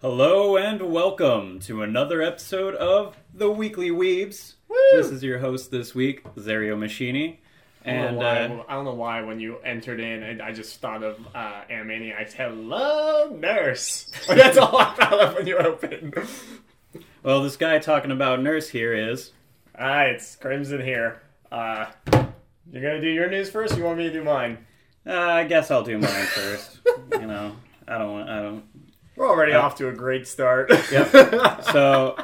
Hello and welcome to another episode of The Weekly Weebs. Woo! This is your host this week, Zario Machini. And I don't know why when you entered in, I just thought of Animaniacs. Hello, nurse. That's all I thought of when you opened. Well, this guy talking about nurse here is... it's Crimson here. You're going to do your news first, or you want me to do mine? I guess I'll do mine first. We're already off to a great start. Yep. So,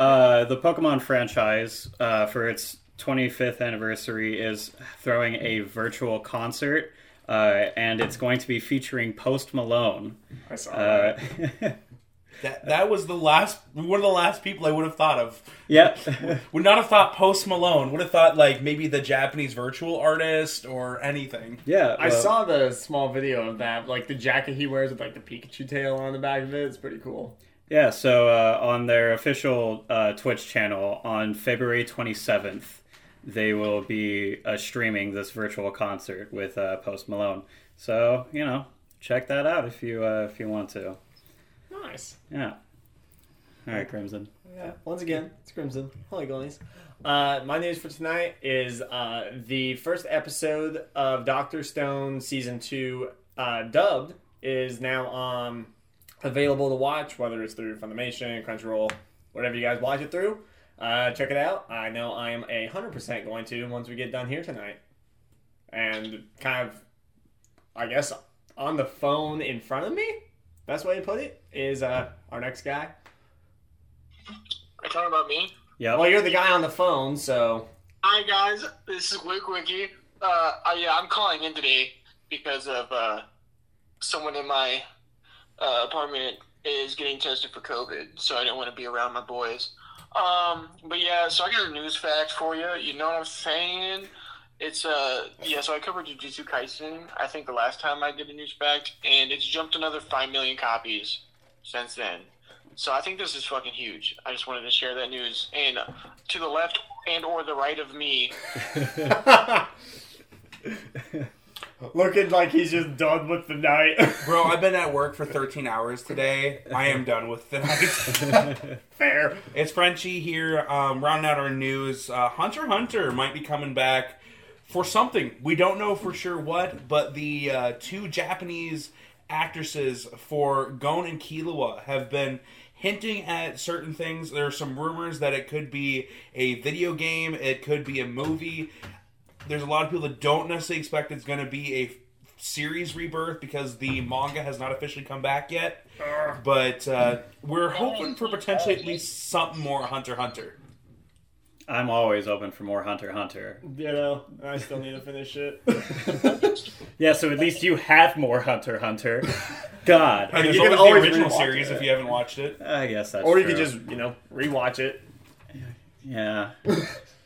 the Pokemon franchise, for its 25th anniversary, is throwing a virtual concert, and it's going to be featuring Post Malone. I saw that. That was one of the last people I would have thought of. Yeah. Would not have thought Post Malone. Would have thought like maybe the Japanese virtual artist or anything. Yeah. Well, I saw the small video of that, like the jacket he wears with like the Pikachu tail on the back of it. It's pretty cool. Yeah, so on their official Twitch channel on February 27th, they will be streaming this virtual concert with Post Malone. So, check that out if you want to. Nice. Yeah. All right, Crimson. Yeah. Once again, it's Crimson. Hello, guys. My news for tonight is the first episode of Dr. Stone Season 2 dubbed is now available to watch, whether it's through Funimation, Crunchyroll, whatever you guys watch it through. Check it out. I know I am 100% going to once we get done here tonight. And kind of, I guess, on the phone in front of me? Best way to put it is our next guy. Are you talking about me? Yeah. Well, you're the guy on the phone, so... Hi, guys. This is Wikwiki. I'm calling in today because of someone in my apartment is getting tested for COVID, so I don't want to be around my boys. So I got a news fact for you. You know what I'm saying? It's, so I covered Jujutsu Kaisen, I think the last time I did a news fact, and it's jumped another 5 million copies since then. So I think this is fucking huge. I just wanted to share that news. And to the left and or the right of me. Looking like he's just done with the night. Bro, I've been at work for 13 hours today. I am done with the night. Fair. It's Frenchie here, rounding out our news. Hunter x Hunter might be coming back. For something. We don't know for sure what, but the two Japanese actresses for Gon and Killua have been hinting at certain things. There are some rumors that it could be a video game, it could be a movie. There's a lot of people that don't necessarily expect it's going to be a series rebirth because the manga has not officially come back yet. But we're hoping for potentially at least something more Hunter x Hunter. I'm always open for more Hunter x Hunter. I still need to finish it. Yeah, so at least you have more Hunter x Hunter. God. I mean, there's always the original series if you haven't watched it. I guess that's true. Or you could just, rewatch it. Yeah.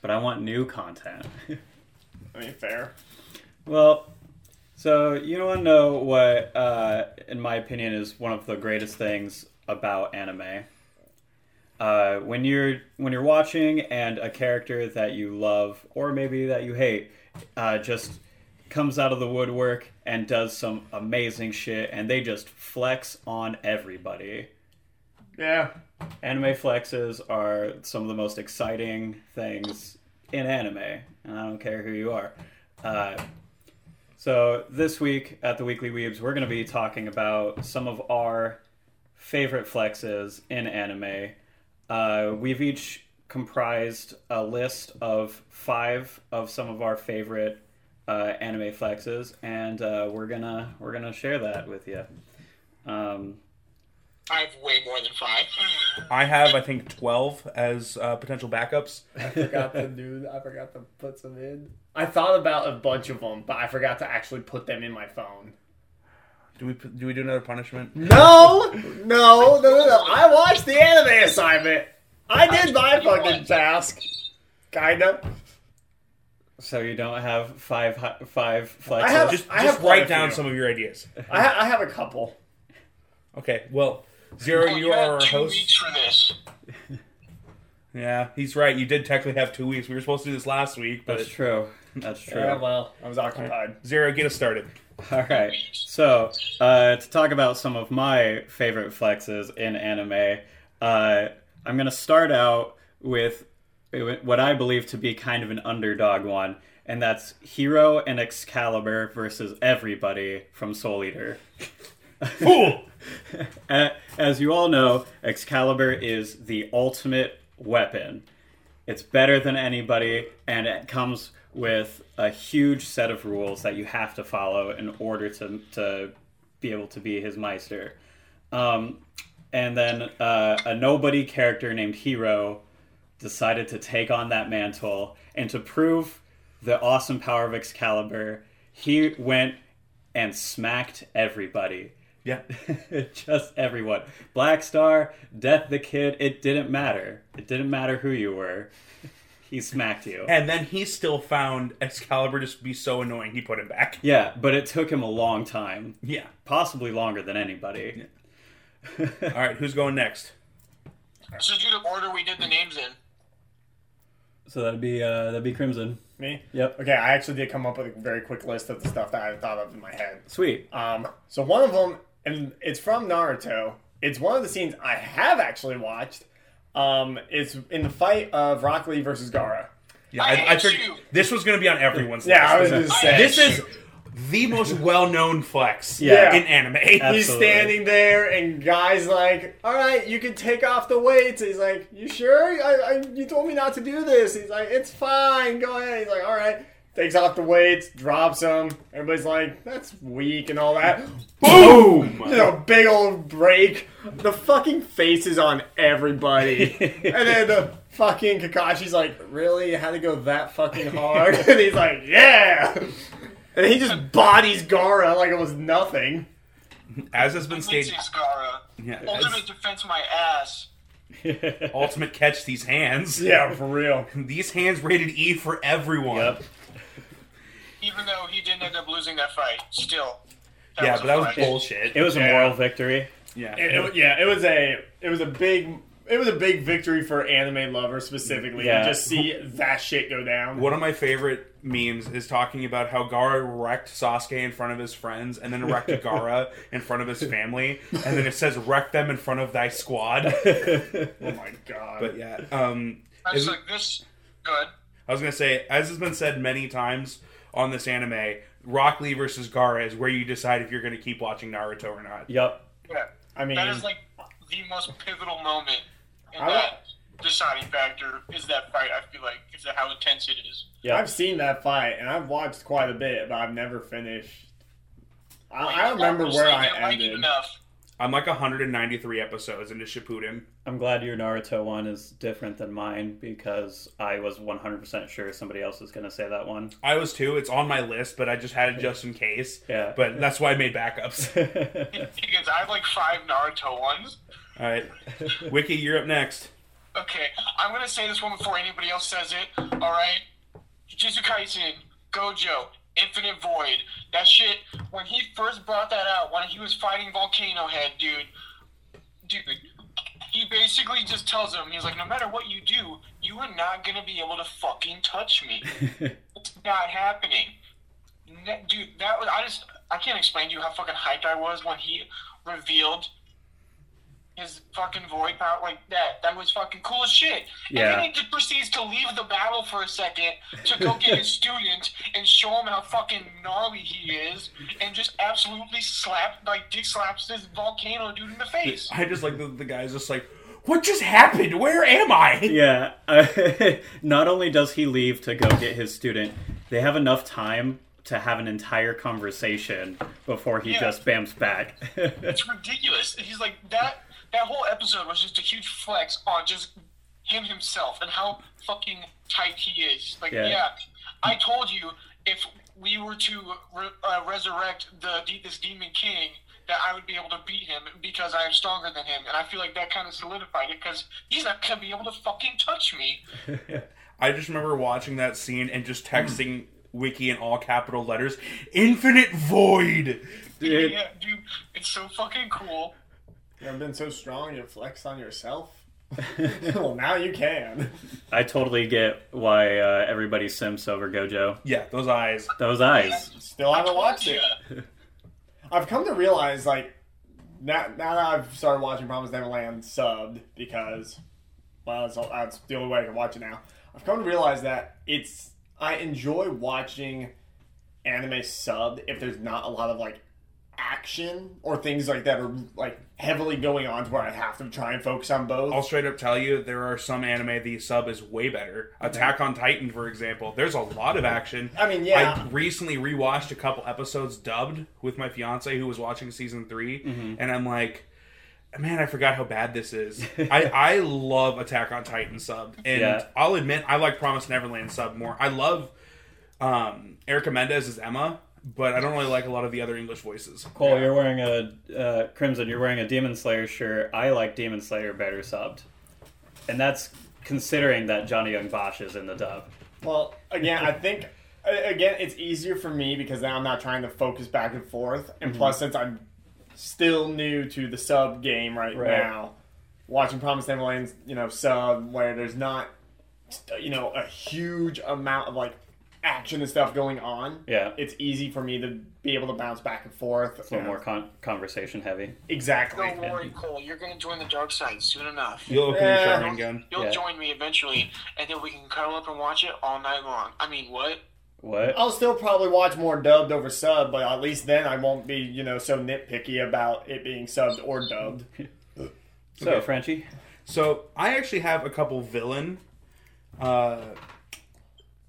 But I want new content. I mean, fair. Well, so you want to know what, in my opinion, is one of the greatest things about anime? When you're watching and a character that you love or maybe that you hate just comes out of the woodwork and does some amazing shit and they just flex on everybody. Yeah. Anime flexes are some of the most exciting things in anime, and I don't care who you are. So this week at the Weekly Weebs, we're going to be talking about some of our favorite flexes in anime. We've each comprised a list of 5 of some of our favorite anime flexes, and we're gonna share that with you. I have way more than 5. I have, 12 as potential backups. I forgot to put some in. I thought about a bunch of them, but I forgot to actually put them in my phone. Do we do another punishment? No! I watched the anime, assignment. I did my fucking task. Kinda. So you don't have five flex. I have write down some of your ideas. I have a couple. Okay, well, Zero, you are our host. 2 weeks for this. Yeah, he's right. You did technically have 2 weeks. We were supposed to do this last week, but that's true. Yeah, well, I was occupied. Zero, get us started. All right. So to talk about some of my favorite flexes in anime, I'm going to start out with what I believe to be kind of an underdog one, and that's Hero and Excalibur versus everybody from Soul Eater. Fool! As you all know, Excalibur is the ultimate weapon. It's better than anybody, and it comes with a huge set of rules that you have to follow in order to be able to be his Meister. And then a nobody character named Hero decided to take on that mantle, and to prove the awesome power of Excalibur, he went and smacked everybody. Yeah. Just everyone. Black Star, Death the Kid, it didn't matter. It didn't matter who you were. He smacked you. And then he still found Excalibur just to be so annoying, he put him back. Yeah, but it took him a long time. Yeah. Possibly longer than anybody. Yeah. All right, who's going next? So due to order, we did the names in. So that'd be Crimson. Me? Yep. Okay, I actually did come up with a very quick list of the stuff that I thought of in my head. Sweet. So one of them, and it's from Naruto, it's one of the scenes I have actually watched, it's in the fight of Rock Lee versus Gaara. Yeah, I figured this was going to be on everyone's list. Yeah, I was going to say. This is the most well-known flex in anime. Absolutely. He's standing there, and guy's like, all right, you can take off the weights. He's like, you sure? You told me not to do this. He's like, it's fine. Go ahead. He's like, all right. Takes off the weights, drops them. Everybody's like, that's weak and all that. Boom! You know, big old break. The fucking faces on everybody. And then the fucking Kakashi's like, really? You had to go that fucking hard? And he's like, yeah! And he just bodies Gaara like it was nothing. As has been stated. Gaara. Yeah, ultimate defense my ass. Ultimate catch these hands. Yeah, for real. These hands rated E for everyone. Yep. Even though he didn't end up losing that fight, still. That was bullshit. It was a moral victory. Yeah. It was a big victory for anime lovers specifically. Yeah. To just see that shit go down. One of my favorite memes is talking about how Gaara wrecked Sasuke in front of his friends, and then wrecked Gaara in front of his family, and then it says wreck them in front of thy squad. Oh my god. But yeah. I was like, this good. I was gonna say, as has been said many times on this anime, Rock Lee versus Gaara is where you decide if you're gonna keep watching Naruto or not. Yep. Yeah. I mean, that is like the most pivotal moment in that deciding factor is that fight. I feel like is that how intense it is. Yeah, I've seen that fight and I've watched quite a bit, but I've never finished. I remember where I ended. I'm like 193 episodes into Shippuden. I'm glad your Naruto one is different than mine because I was 100% sure somebody else was going to say that one. I was too. It's on my list, but I just had it just in case. Yeah. But that's why I made backups. Because I have like 5 Naruto ones. All right. Wiki, you're up next. Okay. I'm going to say this one before anybody else says it. All right. Jujutsu Kaisen, Gojo, Infinite Void. That shit, when he first brought that out, when he was fighting Volcano Head, dude, he basically just tells him, he's like, no matter what you do, you are not going to be able to fucking touch me. It's not happening. Dude, that was, I can't explain to you how fucking hyped I was when he revealed his fucking void power like that. That was fucking cool as shit. Yeah. And then he just proceeds to leave the battle for a second to go get his student and show him how fucking gnarly he is and just absolutely dick slaps this volcano dude in the face. I just like the guy's just like, what just happened? Where am I? Yeah. Not only does he leave to go get his student, they have enough time to have an entire conversation before he just bams back. It's ridiculous. He's like, that whole episode was just a huge flex on just himself and how fucking tight he is. Like, yeah I told you if we were to resurrect this Demon King, that I would be able to beat him because I am stronger than him. And I feel like that kind of solidified it because he's not going to be able to fucking touch me. I just remember watching that scene and just texting Wiki in all capital letters, Infinite Void! Dude. Yeah, dude, it's so fucking cool. You ever been so strong you flex on yourself? Well, now you can. I totally get why everybody simps over Gojo. Yeah, those eyes. Those eyes. Still haven't watched it. I've come to realize, like, now that I've started watching Promised Neverland subbed, because, well, that's the only way I can watch it now. I've come to realize that I enjoy watching anime subbed if there's not a lot of, like, action or things like that are, like, heavily going on to where I have to try and focus on both. I'll straight up tell you, there are some anime the sub is way better. Attack on Titan, for example. There's a lot of action. I mean, yeah. I recently rewatched a couple episodes dubbed with my fiance who was watching season 3, and I'm like, man, I forgot how bad this is. I love Attack on Titan subbed, and I'll admit, I like Promised Neverland subbed more. I love Erica Mendez's Emma, but I don't really like a lot of the other English voices. Cole, you're wearing a... Crimson, you're wearing a Demon Slayer shirt. I like Demon Slayer better subbed. And that's considering that Johnny Young Bosch is in the dub. Well, again, I think... Again, it's easier for me because now I'm not trying to focus back and forth. And plus, since I'm still new to the sub game right now, watching Promised Neverland, sub, where there's not, a huge amount of, like, action and stuff going on. Yeah, it's easy for me to be able to bounce back and forth. It's a little more conversation heavy. Exactly. Don't worry, Cole. You're going to join the dark side soon enough. You'll open your gun. You'll join me eventually, and then we can cuddle up and watch it all night long. I mean, what? I'll still probably watch more dubbed over sub, but at least then I won't be, so nitpicky about it being subbed or dubbed. So, Frenchie. So I actually have a couple villain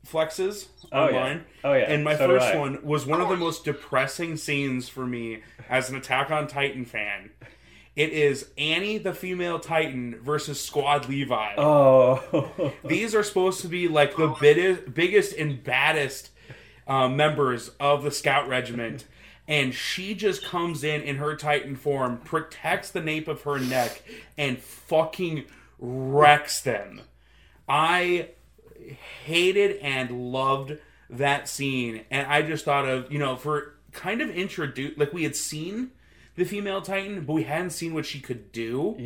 flexes online. Yeah. Oh, yeah. And my first one was one of the most depressing scenes for me as an Attack on Titan fan. It is Annie the female Titan versus Squad Levi. Oh. These are supposed to be like the biggest and baddest members of the Scout Regiment. And she just comes in her Titan form, protects the nape of her neck, and fucking wrecks them. I hated and loved that scene, and I just thought of for kind of introduce, like, we had seen the female Titan but we hadn't seen what she could do.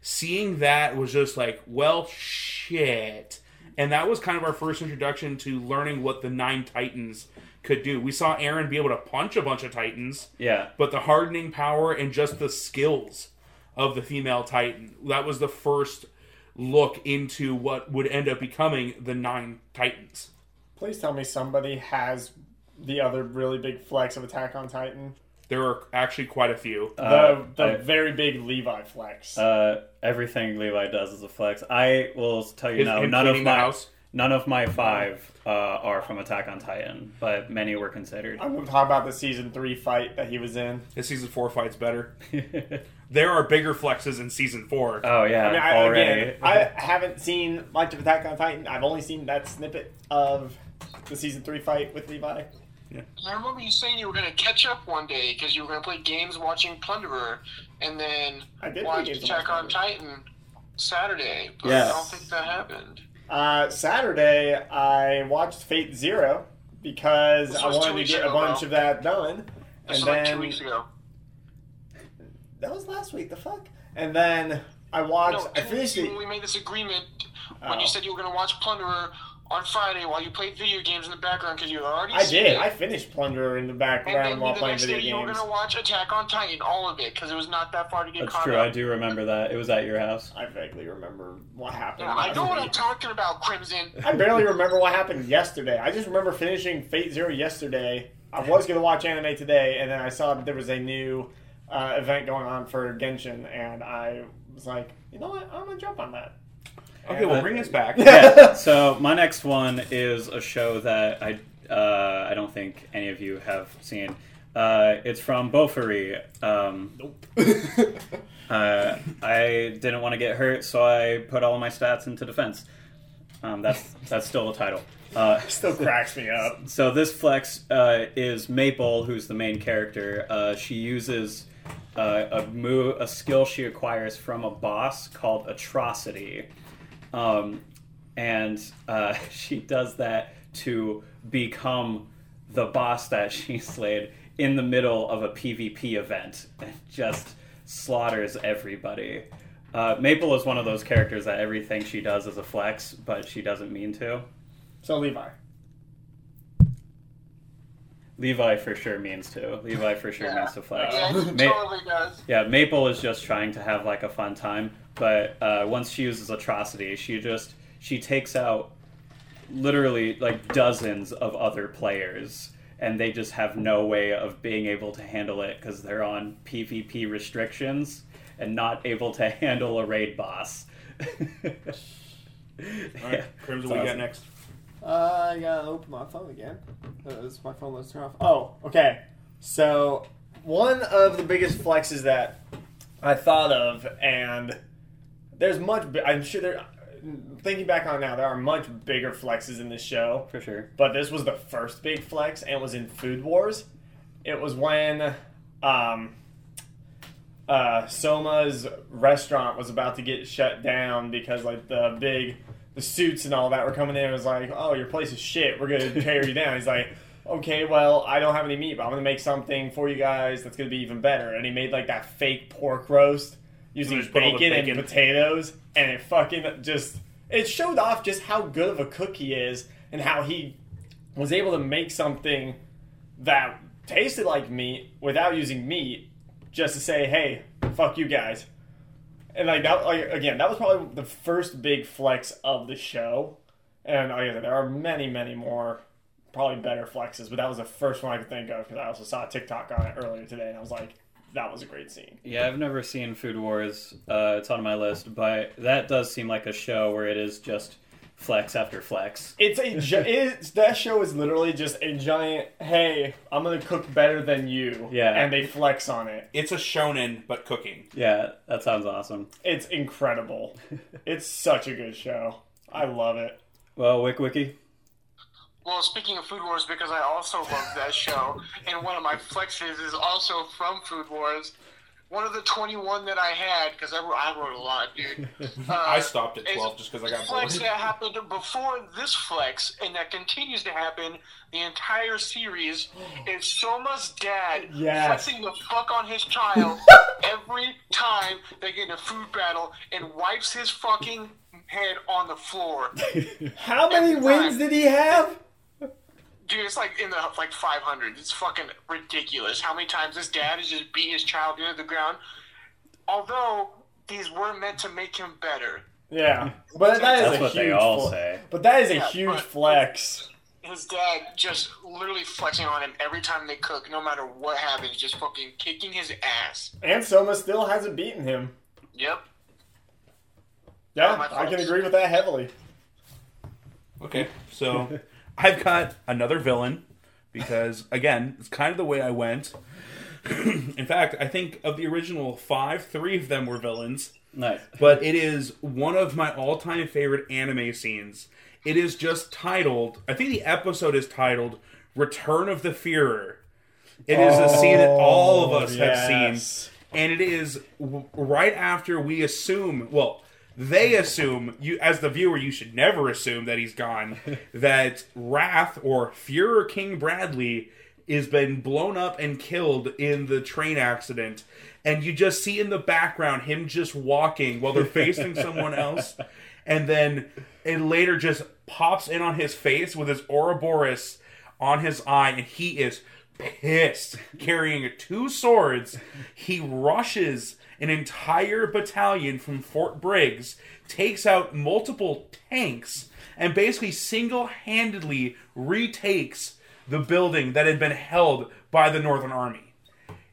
Seeing that was just like, well, shit. And that was kind of our first introduction to learning what the 9 Titans could do. We saw Eren be able to punch a bunch of Titans, but the hardening power and just the skills of the female Titan, that was the first look into what would end up becoming the 9 Titans. Please tell me somebody has the other really big flex of Attack on Titan. There are actually quite a few. Very big Levi flex. Everything Levi does is a flex. I will tell you now, none of my 5 are from Attack on Titan, but many were considered. I'm going to talk about the season 3 fight that he was in. The season 4 fight's better. There are bigger flexes in season 4. Oh, yeah, already. Again, I haven't seen much of Attack on Titan. I've only seen that snippet of the season 3 fight with Levi. Yeah. I remember you saying you were going to catch up one day because you were going to play games watching Plunderer and then watch Attack on Titan Saturday, but I don't think that happened. Saturday, I watched Fate Zero because I wanted to get a bunch of that done. This was like 2 weeks ago. That was last week, the fuck? And then I watched... No, I finished it. We made this agreement when you said you were going to watch Plunderer on Friday while you played video games in the background because you already seen it. I finished Plunderer in the background while playing video games. And then the next day you were going to watch Attack on Titan, all of it, because it was not that far to get caught up. That's true, I do remember that. It was at your house. I vaguely remember what happened. Yeah, I know what I'm talking about, Crimson. I barely remember what happened yesterday. I just remember finishing Fate Zero yesterday. I was going to watch anime today, and then I saw that there was a new... event going on for Genshin, and I was like, you know what, I'm gonna jump on that. Okay, well, bring us back. Yeah. So my next one is a show that I don't think any of you have seen. It's from Beaufort. Nope. I didn't want to get hurt, so I put all of my stats into defense. That's still a title. Still cracks me up. So this flex is Maple, who's the main character. She uses a skill she acquires from a boss called Atrocity. And she does that to become the boss that she slayed in the middle of a PvP event and just slaughters everybody. Maple is one of those characters that everything she does is a flex, but she doesn't mean to. So Levi. Levi for sure means to. Levi for sure means to flex. Yeah, he totally does. Yeah, Maple is just trying to have like a fun time, but once she uses Atrocity, she takes out literally like dozens of other players, and they just have no way of being able to handle it because they're on PvP restrictions and not able to handle a raid boss. Alright, Crimson, what do you got next? I gotta open my phone again. My phone was turned off. Oh, okay. So, one of the biggest flexes that I thought of, and there's much, I'm sure there, thinking back on now, there are much bigger flexes in this show. For sure. But this was the first big flex, and it was in Food Wars. It was when Soma's restaurant was about to get shut down because, like, the suits and all that were coming in and was like, oh, your place is shit. We're going to tear you down. He's like, okay, well, I don't have any meat, but I'm going to make something for you guys that's going to be even better. And he made like that fake pork roast using bacon and potatoes. And it fucking just, it showed off just how good of a cook he is and how he was able to make something that tasted like meat without using meat just to say, hey, fuck you guys. And, like, that, like, again, that was probably the first big flex of the show. And, like I said, there are many, many more, probably better flexes. But that was the first one I could think of because I also saw a TikTok on it earlier today. And I was like, that was a great scene. Yeah, I've never seen Food Wars. It's on my list. But that does seem like a show where it is just flex after flex. That show is literally just a giant, hey, I'm going to cook better than you. Yeah. And they flex on it. It's a shonen, but cooking. Yeah, that sounds awesome. It's incredible. It's such a good show. I love it. Well, Wikwiki? Well, speaking of Food Wars, because I also love that show, and one of my flexes is also from Food Wars. One of the 21 that I had, because I wrote a lot, dude. I stopped at 12 just because I got bored. Flex that happened before this flex, and that continues to happen the entire series, is Soma's dad flexing the fuck on his child every time they get in a food battle and wipes his fucking head on the floor. How many wins did he have? Dude, it's like in the 500. It's fucking ridiculous how many times this dad is just beating his child into the ground. Although these were meant to make him better. Yeah, but that is a huge flex. His dad just literally flexing on him every time they cook, no matter what happens, just fucking kicking his ass. And Soma still hasn't beaten him. Yep. Yeah, I can agree with that heavily. Okay, so. I've got another villain because, again, it's kind of the way I went. In fact, I think of the original 5, 3 of them were villains. Nice. But it is one of my all-time favorite anime scenes. It is just titled, I think the episode is titled, Return of the Fearer. It is a scene that all of us have seen. And it is right after we assume, they assume, you as the viewer, you should never assume that he's gone, that Wrath or Führer King Bradley has been blown up and killed in the train accident. And you just see in the background him just walking while they're facing someone else. And then it later just pops in on his face with his Ouroboros on his eye. And he is pissed. Carrying 2 swords, he rushes an entire battalion from Fort Briggs, takes out multiple tanks, and basically single-handedly retakes the building that had been held by the Northern Army.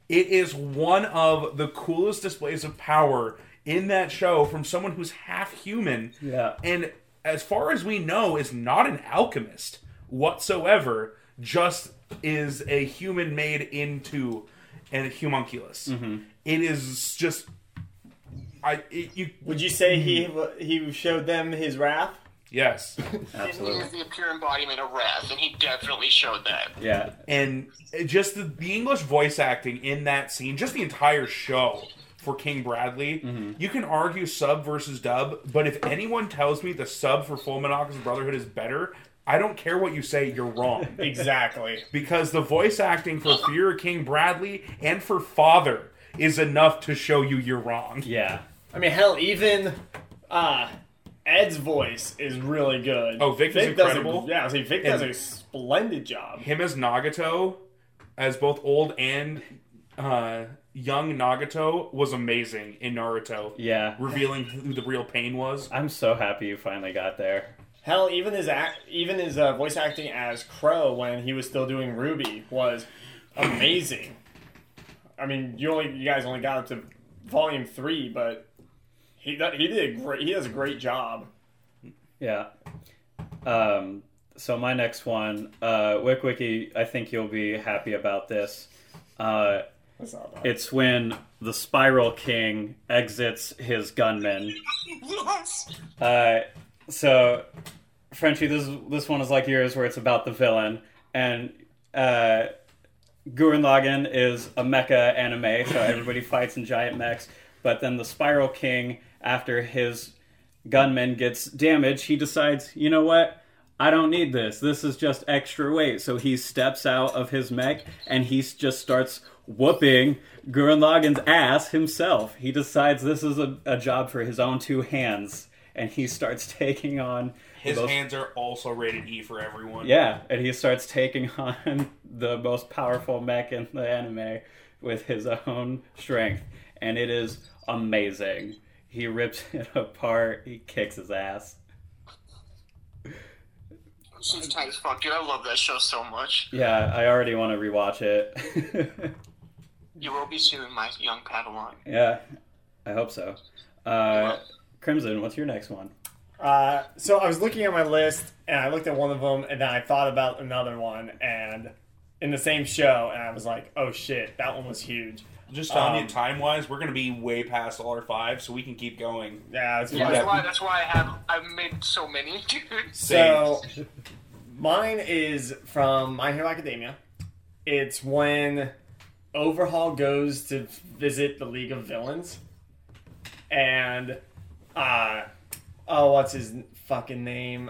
It is one of the coolest displays of power in that show from someone who's half-human, and as far as we know, is not an alchemist whatsoever, just is a human made into a homunculus. Mm-hmm. It is just, would you say he showed them his wrath? Yes. Absolutely. And he is the pure embodiment of wrath, and he definitely showed that. Yeah. And just the English voice acting in that scene, just the entire show for King Bradley, mm-hmm. you can argue sub versus dub, but if anyone tells me the sub for Full Monocle's Brotherhood is better, I don't care what you say, you're wrong. Exactly. Because the voice acting for Fear of King Bradley and for Father is enough to show you you're wrong. Yeah. I mean, hell, even... Ed's voice is really good. Oh, Vic is incredible. Vic does a splendid job. Him as Nagato, as both old and young Nagato, was amazing in Naruto. Yeah. Revealing who the real Pain was. I'm so happy you finally got there. Hell, even his voice acting as Crow when he was still doing Ruby was amazing. I mean, you guys only got up to volume 3, but... He does a great job. Yeah. So my next one, Wikwiki, I think you'll be happy about this. It's when the Spiral King exits his gunman. Yes. So, Frenchie, this one is like yours, where it's about the villain, and Gurren Lagann is a mecha anime, so everybody fights in giant mechs. But then the Spiral King, after his gunman gets damaged, he decides, you know what? I don't need this. This is just extra weight. So he steps out of his mech and he just starts whooping Gurren Lagann's ass himself. He decides this is a job for his own two hands. And he starts taking on... His hands are also rated E for everyone. Yeah, and he starts taking on the most powerful mech in the anime with his own strength. And it is... amazing. He rips it apart. He kicks his ass. She's tight as fuck, dude. I love that show so much. Yeah, I already want to rewatch it. You will be soon, my young Padawan. Yeah, I hope so. Crimson, what's your next one? So I was looking at my list, and I looked at one of them, and then I thought about another one, and in the same show, and I was like, oh shit, that one was huge. Just telling you, time-wise, we're going to be way past all our five, so we can keep going. Yeah, that's why I've made so many, dude. So, mine is from My Hero Academia. It's when Overhaul goes to visit the League of Villains. And, what's his fucking name?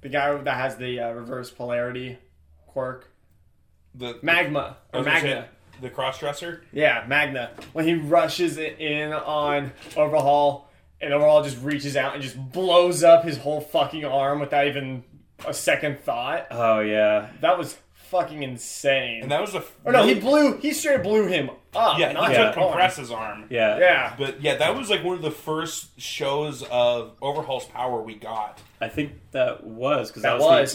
The guy that has the reverse polarity quirk. Magna. The crossdresser? Yeah, Magna. When he rushes it in on Overhaul, and Overhaul just reaches out and just blows up his whole fucking arm without even a second thought. Oh, yeah. That was fucking insane. And that was he straight blew him up. Yeah, not to compress his arm. Yeah. Yeah. But, yeah, that was, like, one of the first shows of Overhaul's power we got. I think that was. Because that was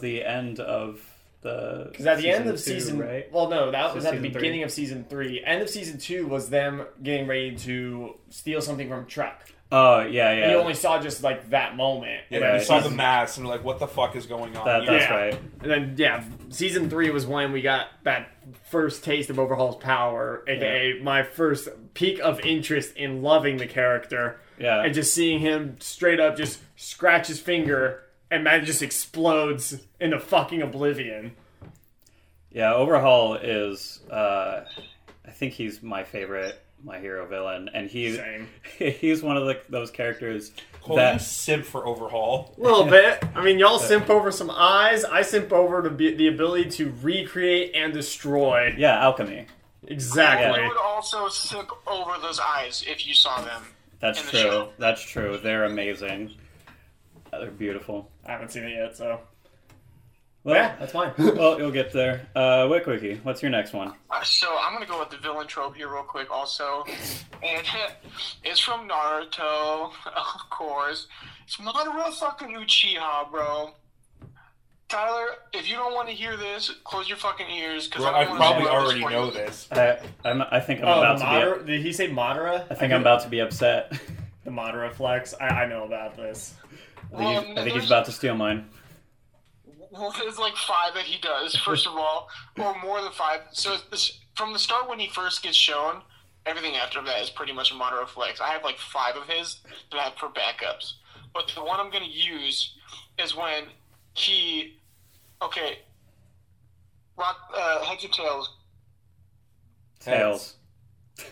the end of... Because at the end of season... Right? Well, no, that was at the beginning of season 3. End of season 2 was them getting ready to steal something from Truck. Oh, yeah, yeah. And you only saw just, like, that moment. Yeah, right. You saw the mask and like, what the fuck is going on? That's right. And then, season 3 was when we got that first taste of Overhaul's power, aka my first peak of interest in loving the character. Yeah. And just seeing him straight up just scratch his finger... And man just explodes into fucking oblivion. Yeah, Overhaul is... I think he's my favorite My Hero villain. And he's one of those characters that... simp for Overhaul. A little bit. I mean, y'all simp over some eyes. I simp over the ability to recreate and destroy. Yeah, alchemy. Exactly. I would also simp over those eyes if you saw them. That's true. That's true. They're amazing. They're beautiful. I haven't seen it yet, so... Well, yeah, that's fine. Well, you'll get there. Wikwiki, what's your next one? So, I'm going to go with the villain trope here real quick also. And it's from Naruto, of course. It's Madara fucking Uchiha, bro. Tyler, if you don't want to hear this, close your fucking ears. Because I probably already know this. I think I'm about to be... Did he say Madara? I think I'm about to be upset. The Madara flex? I know about this. I think he's about to steal mine. Well, there's like 5 that he does, first of all. Or more than 5. So from the start when he first gets shown, everything after that is pretty much a Madara flex. I have like 5 of his that I have for backups. but the one I'm going to use is when he, okay, Rock, heads or tails? Tails.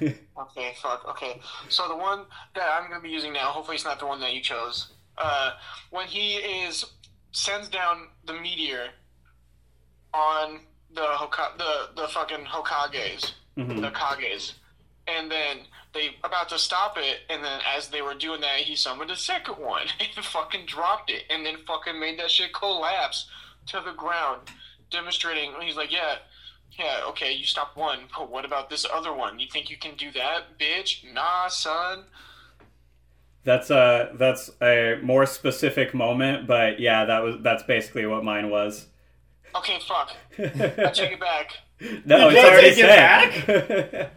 Okay, fuck, okay. So the one that I'm going to be using now, hopefully it's not the one that you chose, when he is, sends down the meteor on the fucking Hokages, mm-hmm. the Kages, and then they about to stop it, and then as they were doing that, he summoned a second one and fucking dropped it, and then fucking made that shit collapse to the ground, demonstrating, he's like, yeah, okay, you stopped one, but what about this other one? You think you can do that, bitch? Nah, son. That's a more specific moment, but yeah, that's basically what mine was. Okay, fuck. I take it back. No, it's already set.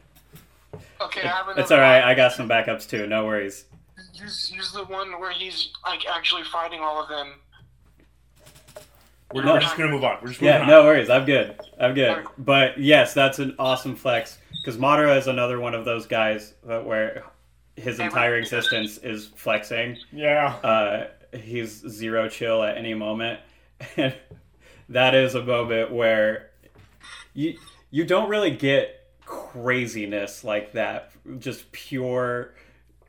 Okay, I have another. It's alright, I got some backups too, no worries. Use the one where he's like actually fighting all of them. We're just going to move on. We're just moving on. Yeah, no worries. I'm good. But yes, that's an awesome flex, because Madara is another one of those guys where his entire existence is flexing. Yeah. He's zero chill at any moment. And that is a moment where you don't really get craziness like that. Just pure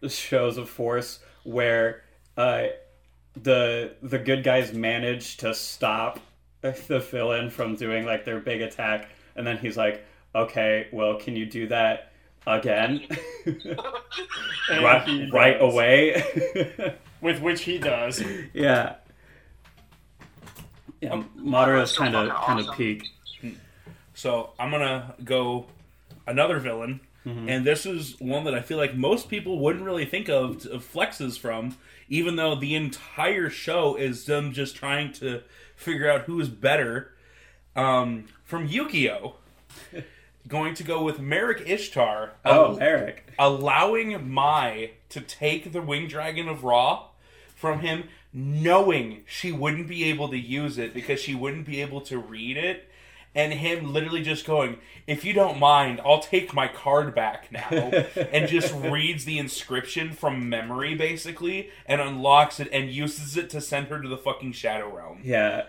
shows of force where... The good guys manage to stop the villain from doing like their big attack, and then he's like, "Okay, well, can you do that again?" right away. With which he does. Yeah. Yeah. Madara's kind of peak. So I'm gonna go another villain, mm-hmm. and this is one that I feel like most people wouldn't really think of flexes from. Even though the entire show is them just trying to figure out who is better, from Yu-Gi-Oh! Going to go with Marik Ishtar. Eric. Allowing Mai to take the Winged Dragon of Ra from him, knowing she wouldn't be able to use it because she wouldn't be able to read it, and him literally just going, "If you don't mind, I'll take my card back now," and just reads the inscription from memory, basically, and unlocks it and uses it to send her to the fucking Shadow Realm. Yeah.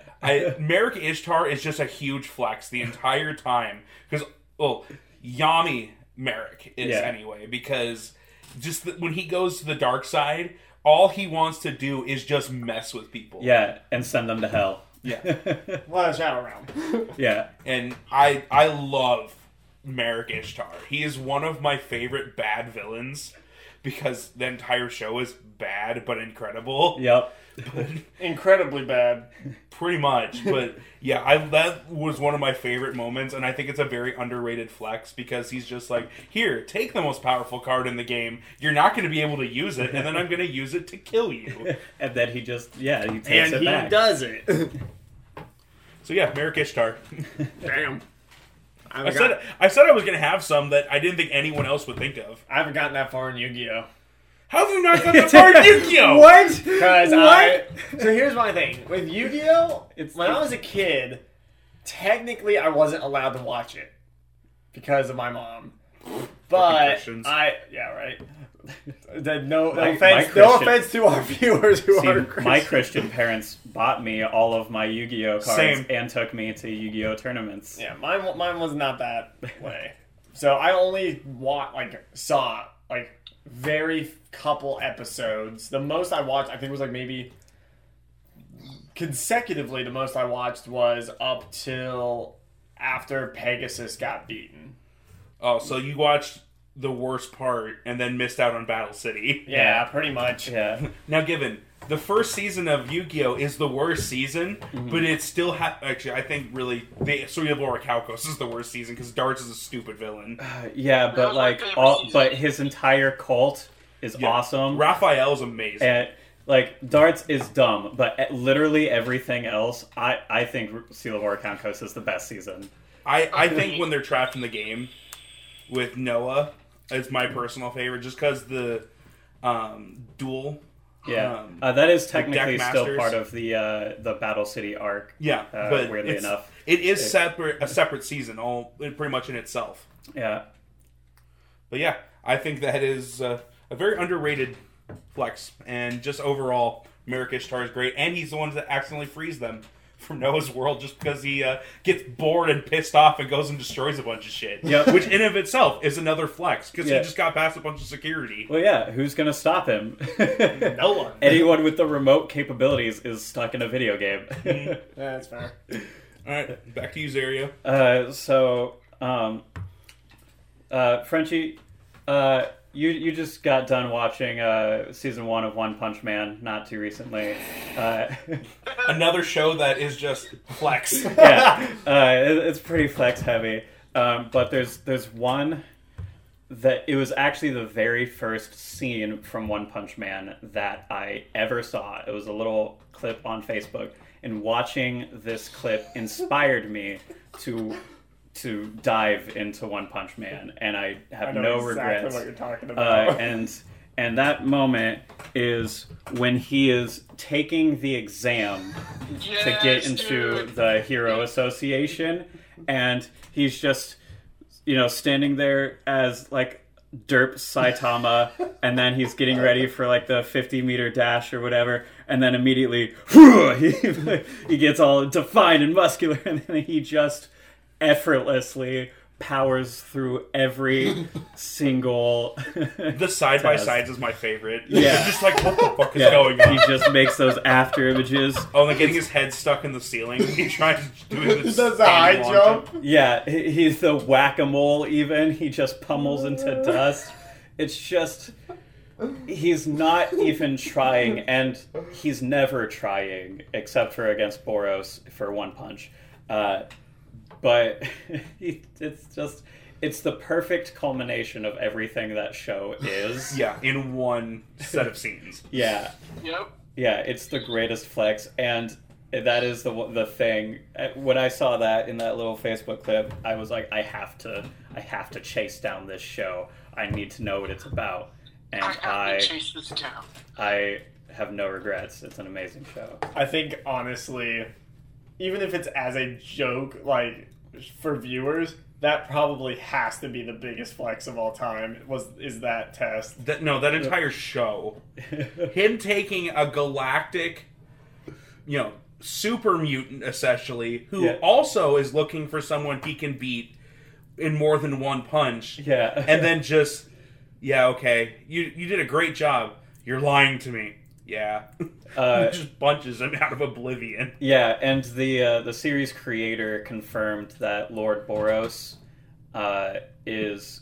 Marik Ishtar is just a huge flex the entire time. Because, well, Yami Merrick is anyway, because just when he goes to the dark side, all he wants to do is just mess with people. Yeah, and send them to hell. Yeah. Well, Shadow Realm. Yeah. And I love Marik Ishtar. He is one of my favorite bad villains because the entire show is bad but incredible. Yep. But incredibly bad. Pretty much. But yeah, that was one of my favorite moments, and I think it's a very underrated flex because he's just like, "Here, take the most powerful card in the game. You're not going to be able to use it, and then I'm going to use it to kill you." And then he just, he takes it back. And he does it. So yeah, Marik Ishtar. Damn. I said I was going to have some that I didn't think anyone else would think of. I haven't gotten that far in Yu-Gi-Oh! How have you not gotten that far in Yu-Gi-Oh? What? So here's my thing. With Yu-Gi-Oh, when I was a kid, technically I wasn't allowed to watch it because of my mom. But right. No offense to our viewers who are Christian. My Christian parents bought me all of my Yu-Gi-Oh cards and took me to Yu-Gi-Oh tournaments. Yeah, mine was not that way. So I only saw very couple episodes. The most I watched, I think, was maybe consecutively. The most I watched was up till after Pegasus got beaten. Oh, so you watched the worst part and then missed out on Battle City. Yeah, pretty much. Yeah. Now, given the first season of Yu-Gi-Oh is the worst season, mm-hmm. but it still I think really Surya Boracalcos is the worst season because Darts is a stupid villain. But his entire cult is awesome. Raphael's amazing. And, Darts is dumb, but literally everything else, I think Surya Boracalcos is the best season. I think when they're trapped in the game with Noah, it's my personal favorite, just because the duel. Yeah, that is technically still part of the Battle City arc. Yeah, but weirdly enough, it is a separate season, all pretty much in itself. Yeah, but yeah, I think that is a very underrated flex, and just overall Marik Ishtar is great, and he's the one that accidentally frees them from Noah's world just because he gets bored and pissed off and goes and destroys a bunch of shit. Yep. Which in and of itself is another flex because he just got past a bunch of security. Well, yeah, who's going to stop him? No one. Anyone with the remote capabilities is stuck in a video game. Yeah, that's fair. All right, back to you, Zario. Frenchie, you just got done watching season 1 of One Punch Man not too recently. Another show that is just flex. Yeah, it's pretty flex heavy. But there's one that it was actually the very first scene from One Punch Man that I ever saw. It was a little clip on Facebook, and watching this clip inspired me to dive into One Punch Man, and I have no regrets. I know exactly what you're talking about. And that moment is when he is taking the exam to get into the Hero Association, and he's just, standing there as, derp Saitama, and then he's getting ready for, the 50-meter dash or whatever, and then immediately, he gets all defined and muscular, and then he just effortlessly powers through every single the side by sides is my favorite. Yeah. It's just what the fuck is going on? He just makes those after images. Oh, like getting his head stuck in the ceiling. He tries to do this. Does a high jump? Yeah, he's the whack-a-mole even. He just pummels into dust. It's just he's not even trying, and he's never trying except for against Boros for one punch. But it's the perfect culmination of everything that show is. Yeah, in one set of scenes. Yeah. Yep. Yeah, it's the greatest flex, and that is the thing. When I saw that in that little Facebook clip, I was like, I have to chase down this show. I need to know what it's about, and I have to chase this down. I have no regrets. It's an amazing show. I think honestly, even if it's as a joke, for viewers, that probably has to be the biggest flex of all time. Is that test? That entire show, him taking a galactic, super mutant essentially, who also is looking for someone he can beat in more than one punch. Yeah, and then just okay, you did a great job. You're lying to me. Yeah, just bunches him out of oblivion. Yeah, and the series creator confirmed that Lord Boros is